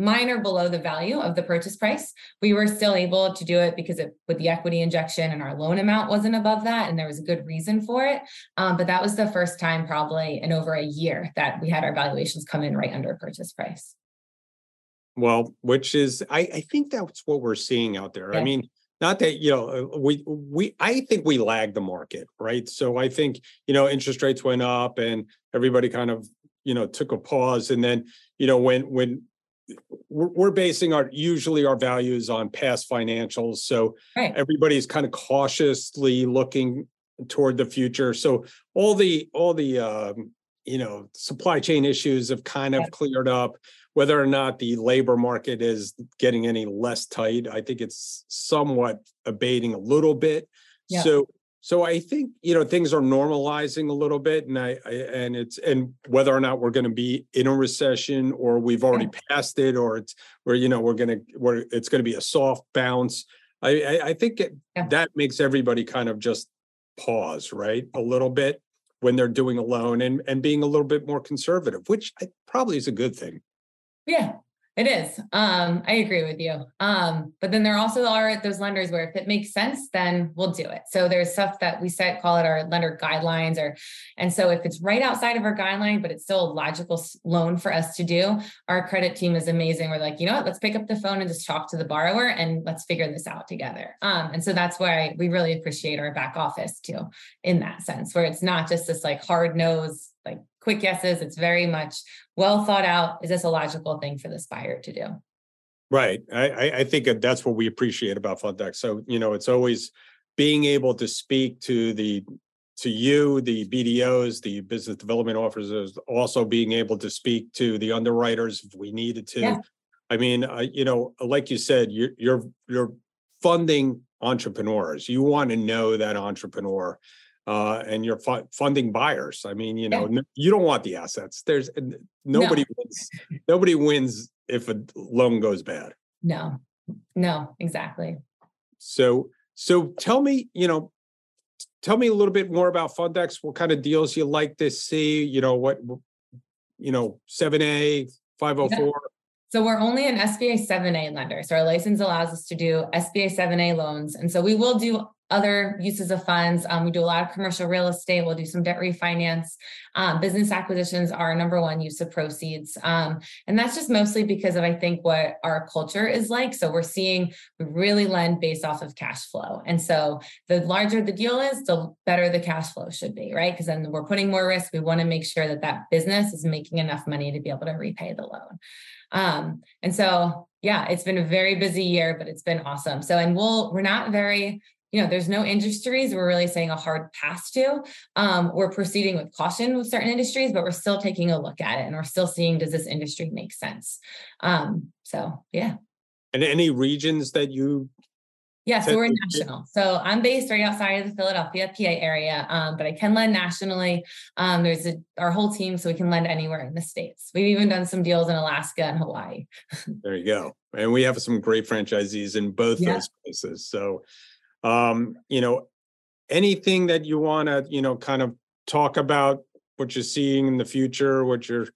minor below the value of the purchase price. We were still able to do it because it, with the equity injection and our loan amount wasn't above that. And there was a good reason for it. Um, but that was the first time probably in over a year that we had our valuations come in right under purchase price. Well, which is, I, I think that's what we're seeing out there. Yeah. I mean, not that, you know, we, we, I think we lagged the market, right? So I think, you know, interest rates went up and everybody kind of, you know, took a pause. And then, you know, when, when, we're basing our usually our values on past financials. So right. everybody's kind of cautiously looking toward the future. So all the all the um, you know, supply chain issues have kind of yeah. cleared up. Whether or not the labor market is getting any less tight, I think it's somewhat abating a little bit. Yeah. So so I think, you know, things are normalizing a little bit, and I, I and it's and whether or not we're going to be in a recession or we've already passed it or it's where, you know, we're going to where it's going to be a soft bounce. I I, I think it, yeah. that makes everybody kind of just pause, right, a little bit when they're doing a loan and and being a little bit more conservative, which I, probably is a good thing. Yeah. It is. Um, I agree with you. Um, but then there also are those lenders where if it makes sense, then we'll do it. So there's stuff that we set, call it our lender guidelines, or, and so if it's right outside of our guideline, but it's still a logical loan for us to do, our credit team is amazing. We're like, you know what, let's pick up the phone and just talk to the borrower and let's figure this out together. Um, and so that's why we really appreciate our back office too, in that sense, where it's not just this like hard nose, like quick guesses. It's very much well thought out. Is this a logical thing for this buyer to do? Right. I, I think that's what we appreciate about Fundex. So, you know, it's always being able to speak to the, to you, the B D Os, the business development officers, also being able to speak to the underwriters if we needed to. Yeah. I mean, uh, you know, like you said, you're, you're, you're funding entrepreneurs. You want to know that entrepreneur. Uh, and you're fu- funding buyers. I mean, you know, yeah. no, you don't want the assets. There's nobody no. wins. Nobody wins if a loan goes bad. No, no, exactly. So, so tell me, you know, tell me a little bit more about Fundex. What kind of deals you like to see? You know, what, you know, seven A, five oh four. Yeah. So we're only an S B A seven A lender. So our license allows us to do S B A seven A loans. And so we will do other uses of funds. Um, we do a lot of commercial real estate. We'll do some debt refinance. Um, business acquisitions are our number one use of proceeds. Um, and that's just mostly because of, I think, what our culture is like. So we're seeing we really lend based off of cash flow. And so the larger the deal is, the better the cash flow should be, right? Because then we're putting more risk. We want to make sure that that business is making enough money to be able to repay the loan. Um, and so, yeah, it's been a very busy year, but it's been awesome. So, and we'll, we're not very... You know, there's no industries we're really saying a hard pass to. Um, we're proceeding with caution with certain industries, but we're still taking a look at it and we're still seeing, does this industry make sense? Um, so, yeah. And any regions that you... Yeah, so we're national. So I'm based right outside of the Philadelphia, P A area, um, but I can lend nationally. Um, there's a, our whole team, so we can lend anywhere in the States. We've even done some deals in Alaska and Hawaii. There you go. And we have some great franchisees in both yeah. those places. So... Um, you know, anything that you want to, you know, kind of talk about what you're seeing in the future, what you're.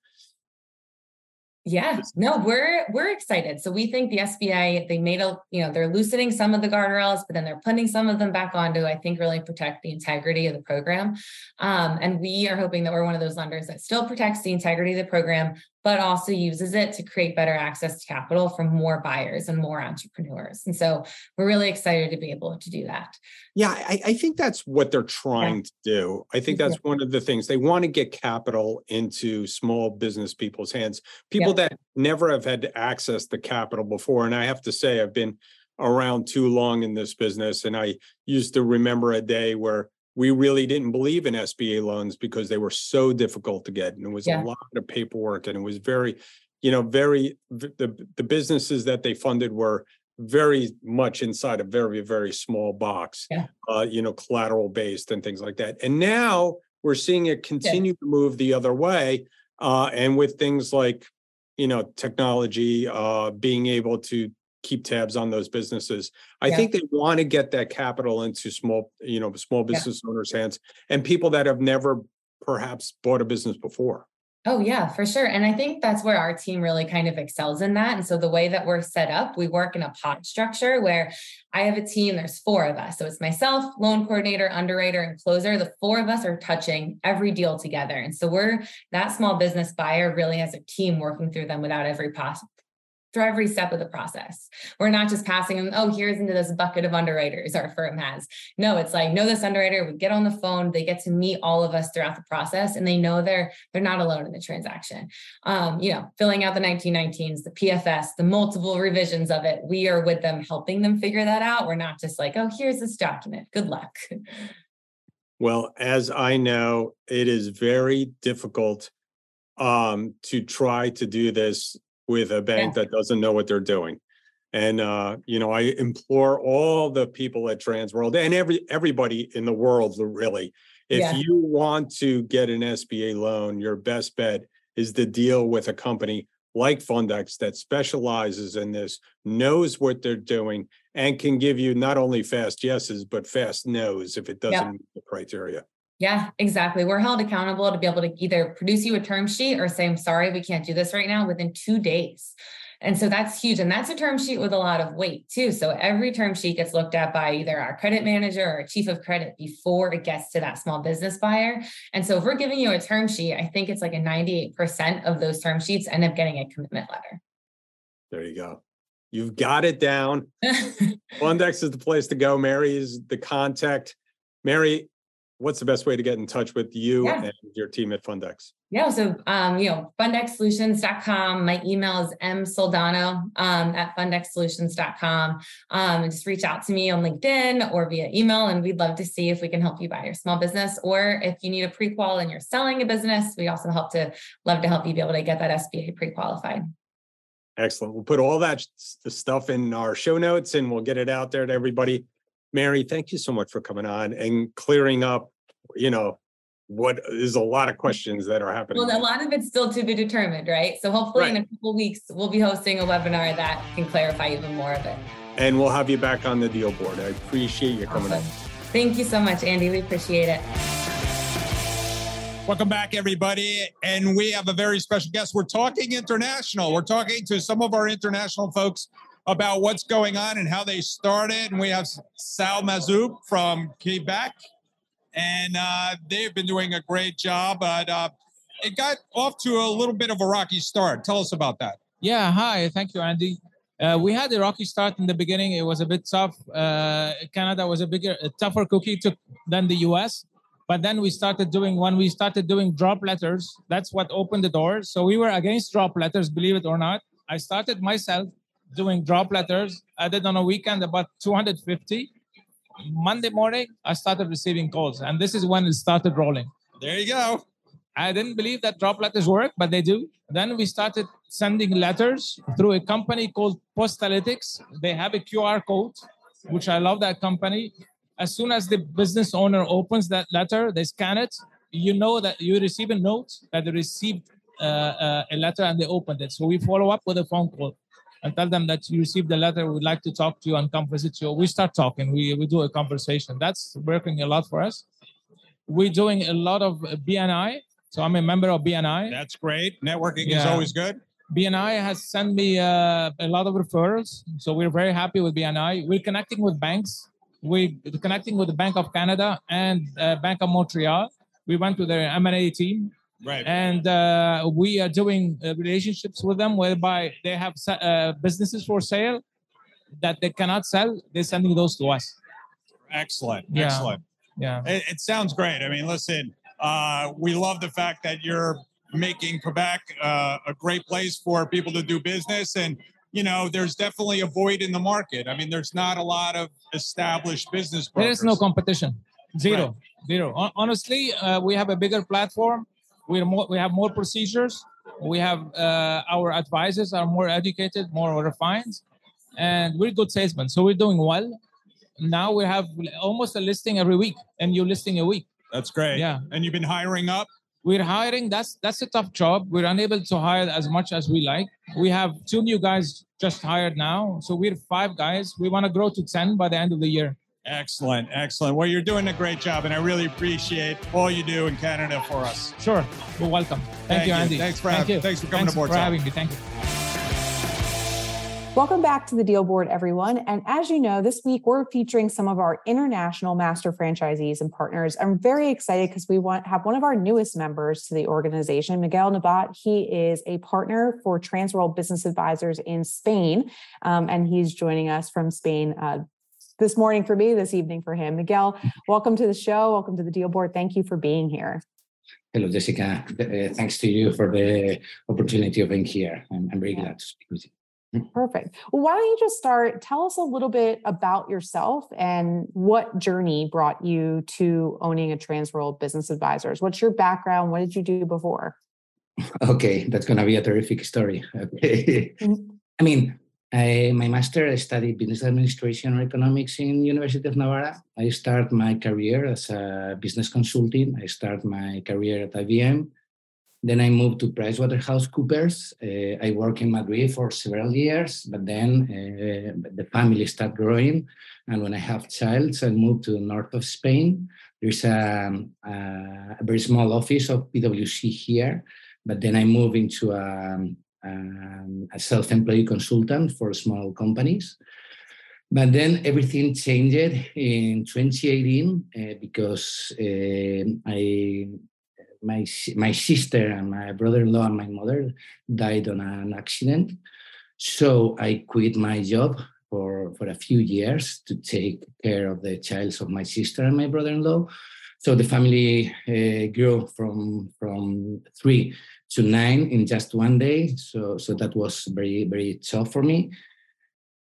Yeah, no, we're, we're excited. So we think the S B A, they made a, you know, they're loosening some of the guardrails, but then they're putting some of them back on to, I think, really protect the integrity of the program. Um, and we are hoping that we're one of those lenders that still protects the integrity of the program but also uses it to create better access to capital from more buyers and more entrepreneurs. And so we're really excited to be able to do that. Yeah, I, I think that's what they're trying yeah. to do. I think that's yeah. one of the things. They want to get capital into small business people's hands, people yeah. that never have had to access the capital before. And I have to say, I've been around too long in this business. And I used to remember a day where we really didn't believe in S B A loans because they were so difficult to get. And it was yeah. a lot of paperwork. And it was very, you know, very, the, the businesses that they funded were very much inside a very, very small box, yeah. uh, you know, collateral based and things like that. And now we're seeing it continue yeah. to move the other way. Uh, and with things like, you know, technology, uh, being able to keep tabs on those businesses. I yeah. think they want to get that capital into small, you know, small business yeah. owners' hands and people that have never perhaps bought a business before. Oh, yeah, for sure. And I think that's where our team really kind of excels in that. And so the way that we're set up, we work in a pod structure where I have a team, there's four of us. So it's myself, loan coordinator, underwriter, and closer. The four of us are touching every deal together. And so we're that small business buyer really has a team working through them without every possible. through every step of the process. We're not just passing them, oh, here's into this bucket of underwriters our firm has. No, it's like, know this underwriter, we get on the phone, they get to meet all of us throughout the process, and they know they're they're not alone in the transaction. Um, you know, filling out the nineteen nineteens, the P F S, the multiple revisions of it, we are with them, helping them figure that out. We're not just like, oh, here's this document, good luck. Well, as I know, it is very difficult um, to try to do this with a bank yeah. that doesn't know what they're doing. And, uh, you know, I implore all the people at Transworld and every everybody in the world, really, if yeah. you want to get an S B A loan, your best bet is to deal with a company like Fundex that specializes in this, knows what they're doing, and can give you not only fast yeses, but fast nos if it doesn't yeah. meet the criteria. Yeah, exactly. We're held accountable to be able to either produce you a term sheet or say, I'm sorry, we can't do this right now within two days. And so that's huge. And that's a term sheet with a lot of weight too. So every term sheet gets looked at by either our credit manager or chief of credit before it gets to that small business buyer. And so if we're giving you a term sheet, I think it's like a ninety-eight percent of those term sheets end up getting a commitment letter. There you go. You've got it down. Fundex is the place to go. Mary is the contact. Mary, what's the best way to get in touch with you yeah. and your team at Fundex? Yeah, so, um, you know, fundex solutions dot com. My email is msoldano um, at fundex solutions dot com. Um, and just reach out to me on LinkedIn or via email, and we'd love to see if we can help you buy your small business. Or if you need a pre-qual and you're selling a business, we also help to love to help you be able to get that S B A pre-qualified. Excellent. We'll put all that stuff in our show notes, and we'll get it out there to everybody. Mary, thank you so much for coming on and clearing up, you know, what is a lot of questions that are happening. Well, a lot of it's still to be determined, right? So hopefully right. in a couple of weeks, we'll be hosting a webinar that can clarify even more of it. And we'll have you back on the deal board. I appreciate you coming awesome. on. Thank you so much, Andy. We appreciate it. Welcome back, everybody. And we have a very special guest. We're talking international. We're talking to some of our international folks about what's going on and how they started. And we have Sal Mazoub from Quebec, and uh, they've been doing a great job. But uh, it got off to a little bit of a rocky start. Tell us about that. Yeah, hi. Thank you, Andy. Uh, we had a rocky start in the beginning. It was a bit tough. Uh, Canada was a bigger, a tougher cookie to, than the U S. But then we started doing, when we started doing drop letters, that's what opened the door. So we were against drop letters, believe it or not. I started myself doing drop letters. I did on a weekend about two hundred fifty. Monday morning, I started receiving calls, and this is when it started rolling. There you go. I didn't believe that drop letters work, but they do. Then we started sending letters through a company called Postalytics. They have a Q R code, which I love that company. As soon as the business owner opens that letter, they scan it. You know that you receive a note that they received uh, uh, a letter and they opened it. So we follow up with a phone call and tell them that you received the letter, we'd like to talk to you and come visit you. We start talking, we, we do a conversation. That's working a lot for us. We're doing a lot of B N I. So I'm a member of B N I. That's great. Networking yeah. is always good. B N I has sent me uh, a lot of referrals. So we're very happy with B N I. We're connecting with banks. We're connecting with the Bank of Canada and uh, Bank of Montreal. We went to their M and A team. Right. And uh, we are doing uh, relationships with them whereby they have uh, businesses for sale that they cannot sell. They're sending those to us. Excellent. Yeah. Excellent. Yeah. It, it sounds great. I mean, listen, uh, we love the fact that you're making Quebec uh, a great place for people to do business. And, you know, there's definitely a void in the market. I mean, there's not a lot of established business brokers. There is no competition. Zero. Right. Zero. Honestly, uh, we have a bigger platform. We're more, we have more procedures. We have uh, our advisors are more educated, more refined, and we're good salesmen. So we're doing well. Now we have almost a listing every week, and you're listing a week. That's great. Yeah. And you've been hiring up? We're hiring. That's that's a tough job. We're unable to hire as much as we like. We have two new guys just hired now. So we're five guys. We want to grow to ten by the end of the year. Excellent. Excellent. Well, you're doing a great job, and I really appreciate all you do in Canada for us. Sure. You're welcome. Thank, Thank you, Andy. You. Thanks for Thank having you. Thanks for coming Thanks aboard. Thanks for having me. Thank you. Welcome back to The Deal Board, everyone. And as you know, this week we're featuring some of our international master franchisees and partners. I'm very excited because we want have one of our newest members to the organization, Miguel Nabat. He is a partner for Transworld Business Advisors in Spain, um, and he's joining us from Spain uh, this morning for me, this evening for him. Miguel, welcome to the show. Welcome to The Deal Board. Thank you for being here. Hello, Jessica. Uh, thanks to you for the opportunity of being here. I'm, I'm very yeah. glad to speak with you. Perfect. Well, why don't you just start? Tell us a little bit about yourself and what journey brought you to owning a Transworld Business Advisors. What's your background? What did you do before? Okay, that's going to be a terrific story. Okay. Mm-hmm. I mean, I, my master, I studied business administration or economics in University of Navarra. I started my career as a business consulting. I started my career at I B M. Then I moved to PricewaterhouseCoopers. Uh, I worked in Madrid for several years, but then uh, the family started growing. And when I have child, so I moved to the north of Spain. There's a, a very small office of P W C here, but then I moved into a, a self-employed consultant for small companies. But then everything changed in twenty eighteen uh, because uh, I... My my sister and my brother-in-law and my mother died on an accident. So I quit my job for, for a few years to take care of the child of my sister and my brother-in-law. So the family uh, grew from, from three to nine in just one day. So, so that was very, very tough for me.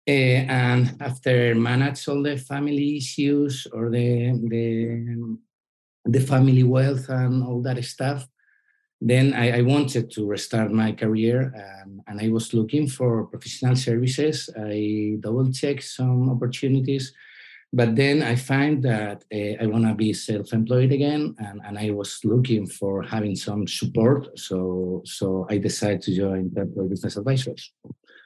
Uh, and after managing all the family issues or the... the the family wealth and all that stuff. Then I, I wanted to restart my career um, and I was looking for professional services. I double-checked some opportunities, but then I find that uh, I want to be self-employed again and, and I was looking for having some support. So, so I decided to join Transworld Business Advisors.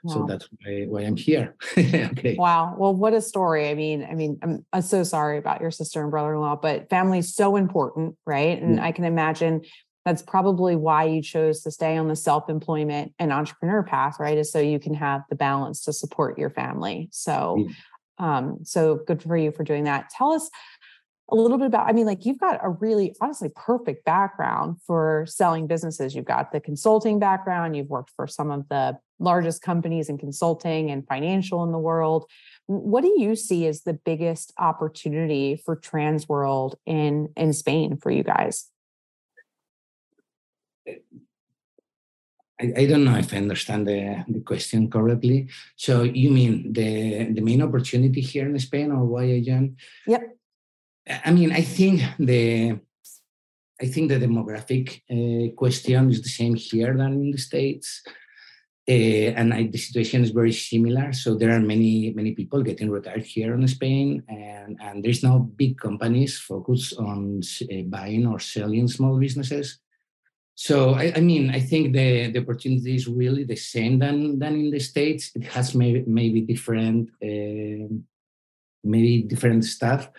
Wow. So that's why, why I'm here. Okay. Wow. Well, what a story. I mean, I mean, I'm, I'm so sorry about your sister and brother-in-law, but family is so important, right? And yeah. I can imagine that's probably why you chose to stay on the self-employment and entrepreneur path, right? Is so you can have the balance to support your family. So, yeah. um, so good for you for doing that. Tell us a little bit about, I mean, like you've got a really, honestly, perfect background for selling businesses. You've got the consulting background. You've worked for some of the largest companies in consulting and financial in the world. What do you see as the biggest opportunity for Transworld in, in Spain for you guys? I, I don't know if I understand the, the question correctly. So you mean the, the main opportunity here in Spain or why I joined? Yep. I mean, I think the I think the demographic uh, question is the same here than in the States, uh, and I, the situation is very similar. So there are many many people getting retired here in Spain, and, and there's now big companies focused on uh, buying or selling small businesses. So I, I mean, I think the, the opportunity is really the same than than in the States. It has maybe maybe different uh, maybe different stuff.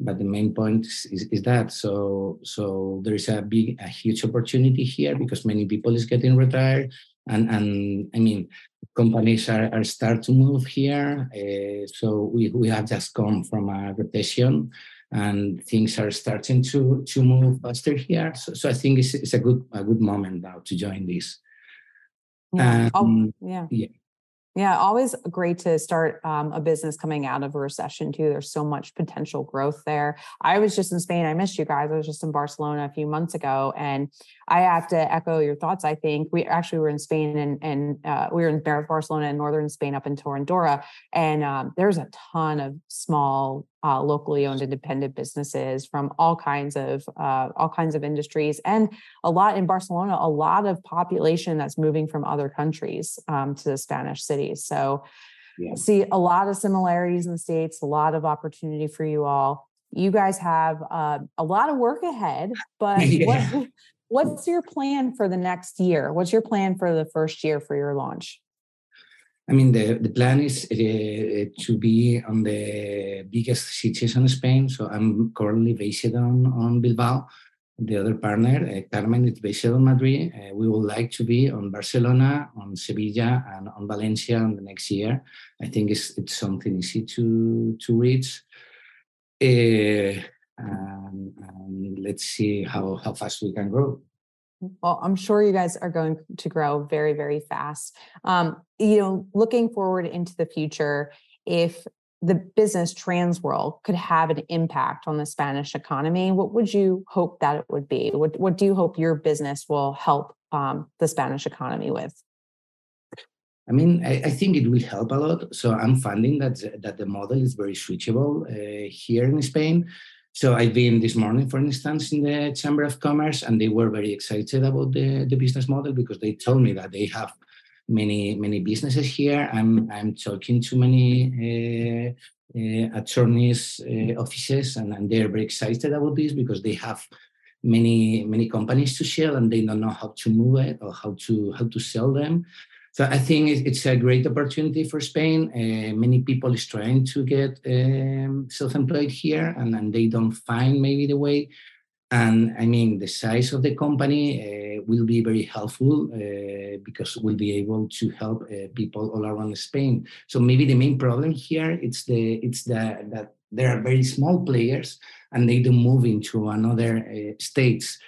But the main point is, is that so so there is a big a huge opportunity here because many people is getting retired and and I mean companies are, are start to move here. Uh, so we, we have just come from a recession and things are starting to to move faster here. So, so I think it's it's a good a good moment now to join this. Yeah. Um, oh, yeah. yeah. Yeah, always great to start um, a business coming out of a recession too. There's so much potential growth there. I was just in Spain. I missed you guys. I was just in Barcelona a few months ago, and I have to echo your thoughts. I think we actually were in Spain, and, and uh, we were in Barcelona and northern Spain up in Torrendora, and um, there's a ton of small Uh, locally owned independent businesses from all kinds of uh, all kinds of industries, and a lot in Barcelona, a lot of population that's moving from other countries um, to the Spanish cities. So yeah. See a lot of similarities in the States, a lot of opportunity for you all. You guys have uh, a lot of work ahead, but yeah. what, what's your plan for the next year? What's your plan for the first year for your launch? I mean, the, the plan is uh, to be on the biggest cities in Spain. So I'm currently based on, on Bilbao. The other partner, uh, Carmen, is based on Madrid. Uh, we would like to be on Barcelona, on Sevilla, and on Valencia in the next year. I think it's it's something easy to, to reach. Uh, and, and let's see how, how fast we can grow. Well, I'm sure you guys are going to grow very, very fast. Um, you know, looking forward into the future, if the business Transworld could have an impact on the Spanish economy, what would you hope that it would be? What, what do you hope your business will help um, the Spanish economy with? I mean, I, I think it will help a lot. So I'm finding that, that the model is very switchable uh, here in Spain. So I've been this morning, for instance, in the Chamber of Commerce, and they were very excited about the, the business model because they told me that they have many, many businesses here. I'm I'm talking to many uh, uh, attorneys' uh, offices, and, and they're very excited about this because they have many, many companies to sell, and they don't know how to move it or how to how to sell them. So I think it's a great opportunity for Spain. Uh, many people is trying to get um, self-employed here, and, and they don't find maybe the way. And I mean, the size of the company uh, will be very helpful uh, because we'll be able to help uh, people all around Spain. So maybe the main problem here it's the it's the that there are very small players and they don't move into another uh, states.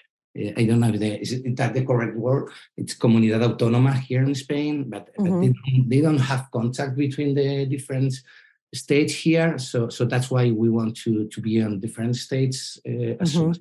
I don't know if they, is that the correct word. It's Comunidad Autónoma here in Spain, but, mm-hmm. but they, don't, they don't have contact between the different states here. So, so that's why we want to, to be on different states. Uh, mm-hmm. as soon as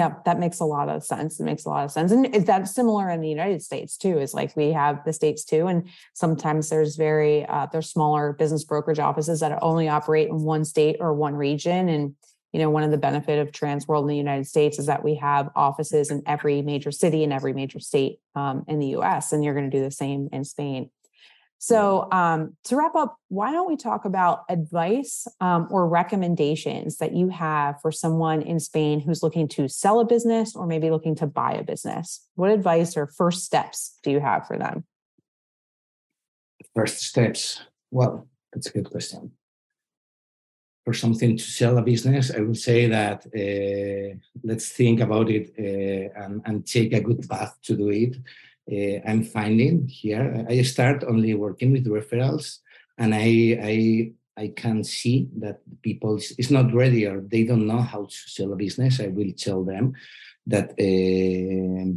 Yeah, that makes a lot of sense. It makes a lot of sense. And is that similar in the United States too? Is like we have the states too. And sometimes there's very, uh, there's smaller business brokerage offices that only operate in one state or one region. And you know, one of the benefits of Transworld in the United States is that we have offices in every major city and every major state um, in the U S, and you're going to do the same in Spain. So um, to wrap up, why don't we talk about advice um, or recommendations that you have for someone in Spain who's looking to sell a business or maybe looking to buy a business? What advice or first steps do you have for them? First steps. Well, that's a good question. For something to sell a business, I would say that uh, let's think about it uh, and, and take a good path to do it. Uh, I'm finding here, I start only working with referrals, and I I, I can see that people is not ready or they don't know how to sell a business. I will tell them that uh,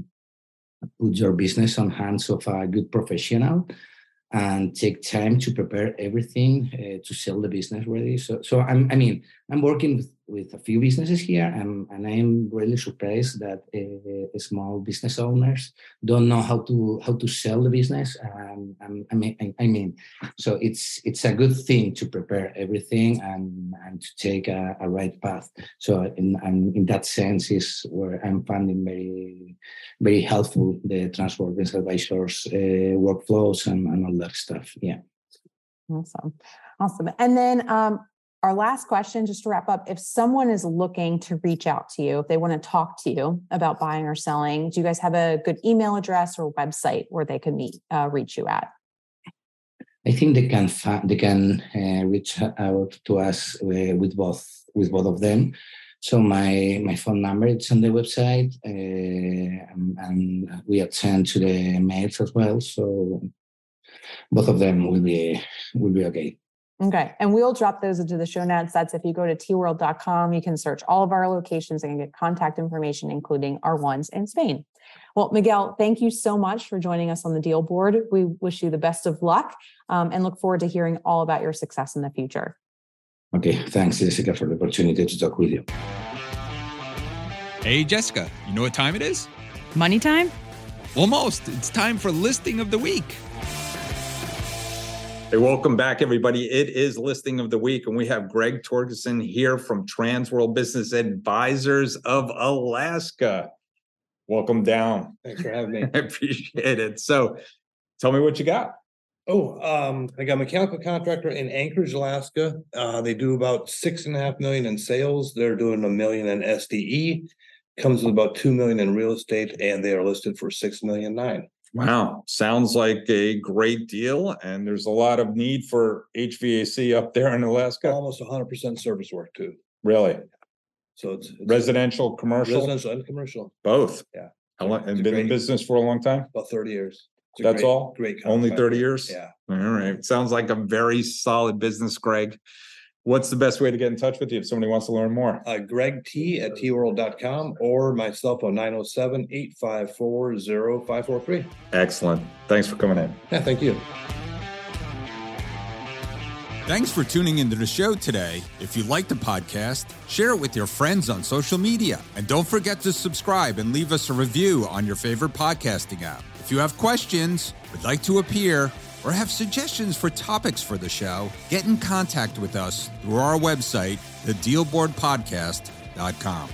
put your business on hands of a good professional and take time to prepare everything uh, to sell the business ready. So, so I'm, I mean, I'm working with, with a few businesses here, and, and I'm really surprised that uh, small business owners don't know how to how to sell the business. Um, I mean, I mean, so it's it's a good thing to prepare everything and, and to take a, a right path. So, in and in that sense, is where I'm finding very very helpful the Transworld Business Advisors uh, workflows and, and all that stuff. Yeah. Awesome, awesome, and then. Um, Our last question, just to wrap up, if someone is looking to reach out to you, if they want to talk to you about buying or selling, do you guys have a good email address or website where they can meet, uh, reach you at? I think they can they can uh, reach out to us uh, with both with both of them. So my my phone number, it's on the website, uh, and, and we attend to the mails as well. So both of them will be will be okay. Okay. And we'll drop those into the show notes. That's if you go to t world dot com, you can search all of our locations and get contact information, including our ones in Spain. Well, Miguel, thank you so much for joining us on The Deal Board. We wish you the best of luck um, and look forward to hearing all about your success in the future. Okay. Thanks, Jessica, for the opportunity to talk with you. Hey, Jessica, you know what time it is? Money time? Almost. It's time for Listing of the Week. Hey, welcome back, everybody. It is Listing of the Week, and we have Greg Torgeson here from Transworld Business Advisors of Alaska. Welcome down. Thanks for having me. I appreciate it. So tell me what you got. Oh, um, I got a mechanical contractor in Anchorage, Alaska. Uh, they do about six and a half million in sales. They're doing a million in S D E. Comes with about two million in real estate, and they are listed for six million nine. Wow. Sounds like a great deal. And there's a lot of need for H V A C up there in Alaska. Almost one hundred percent service work, too. Really? So it's, it's residential, commercial? Residential and commercial. Both. Yeah. And been in business for a long time? About thirty years. That's all? Great. Only thirty years? Yeah. All right. Sounds like a very solid business, Greg. What's the best way to get in touch with you if somebody wants to learn more? Uh, Greg T at t world dot com or my cell phone nine oh seven, eight five four, oh five four three. Excellent. Thanks for coming in. Yeah, thank you. Thanks for tuning into the show today. If you like the podcast, share it with your friends on social media. And don't forget to subscribe and leave us a review on your favorite podcasting app. If you have questions, would like to appear, or have suggestions for topics for the show, get in contact with us through our website, the deal board podcast dot com.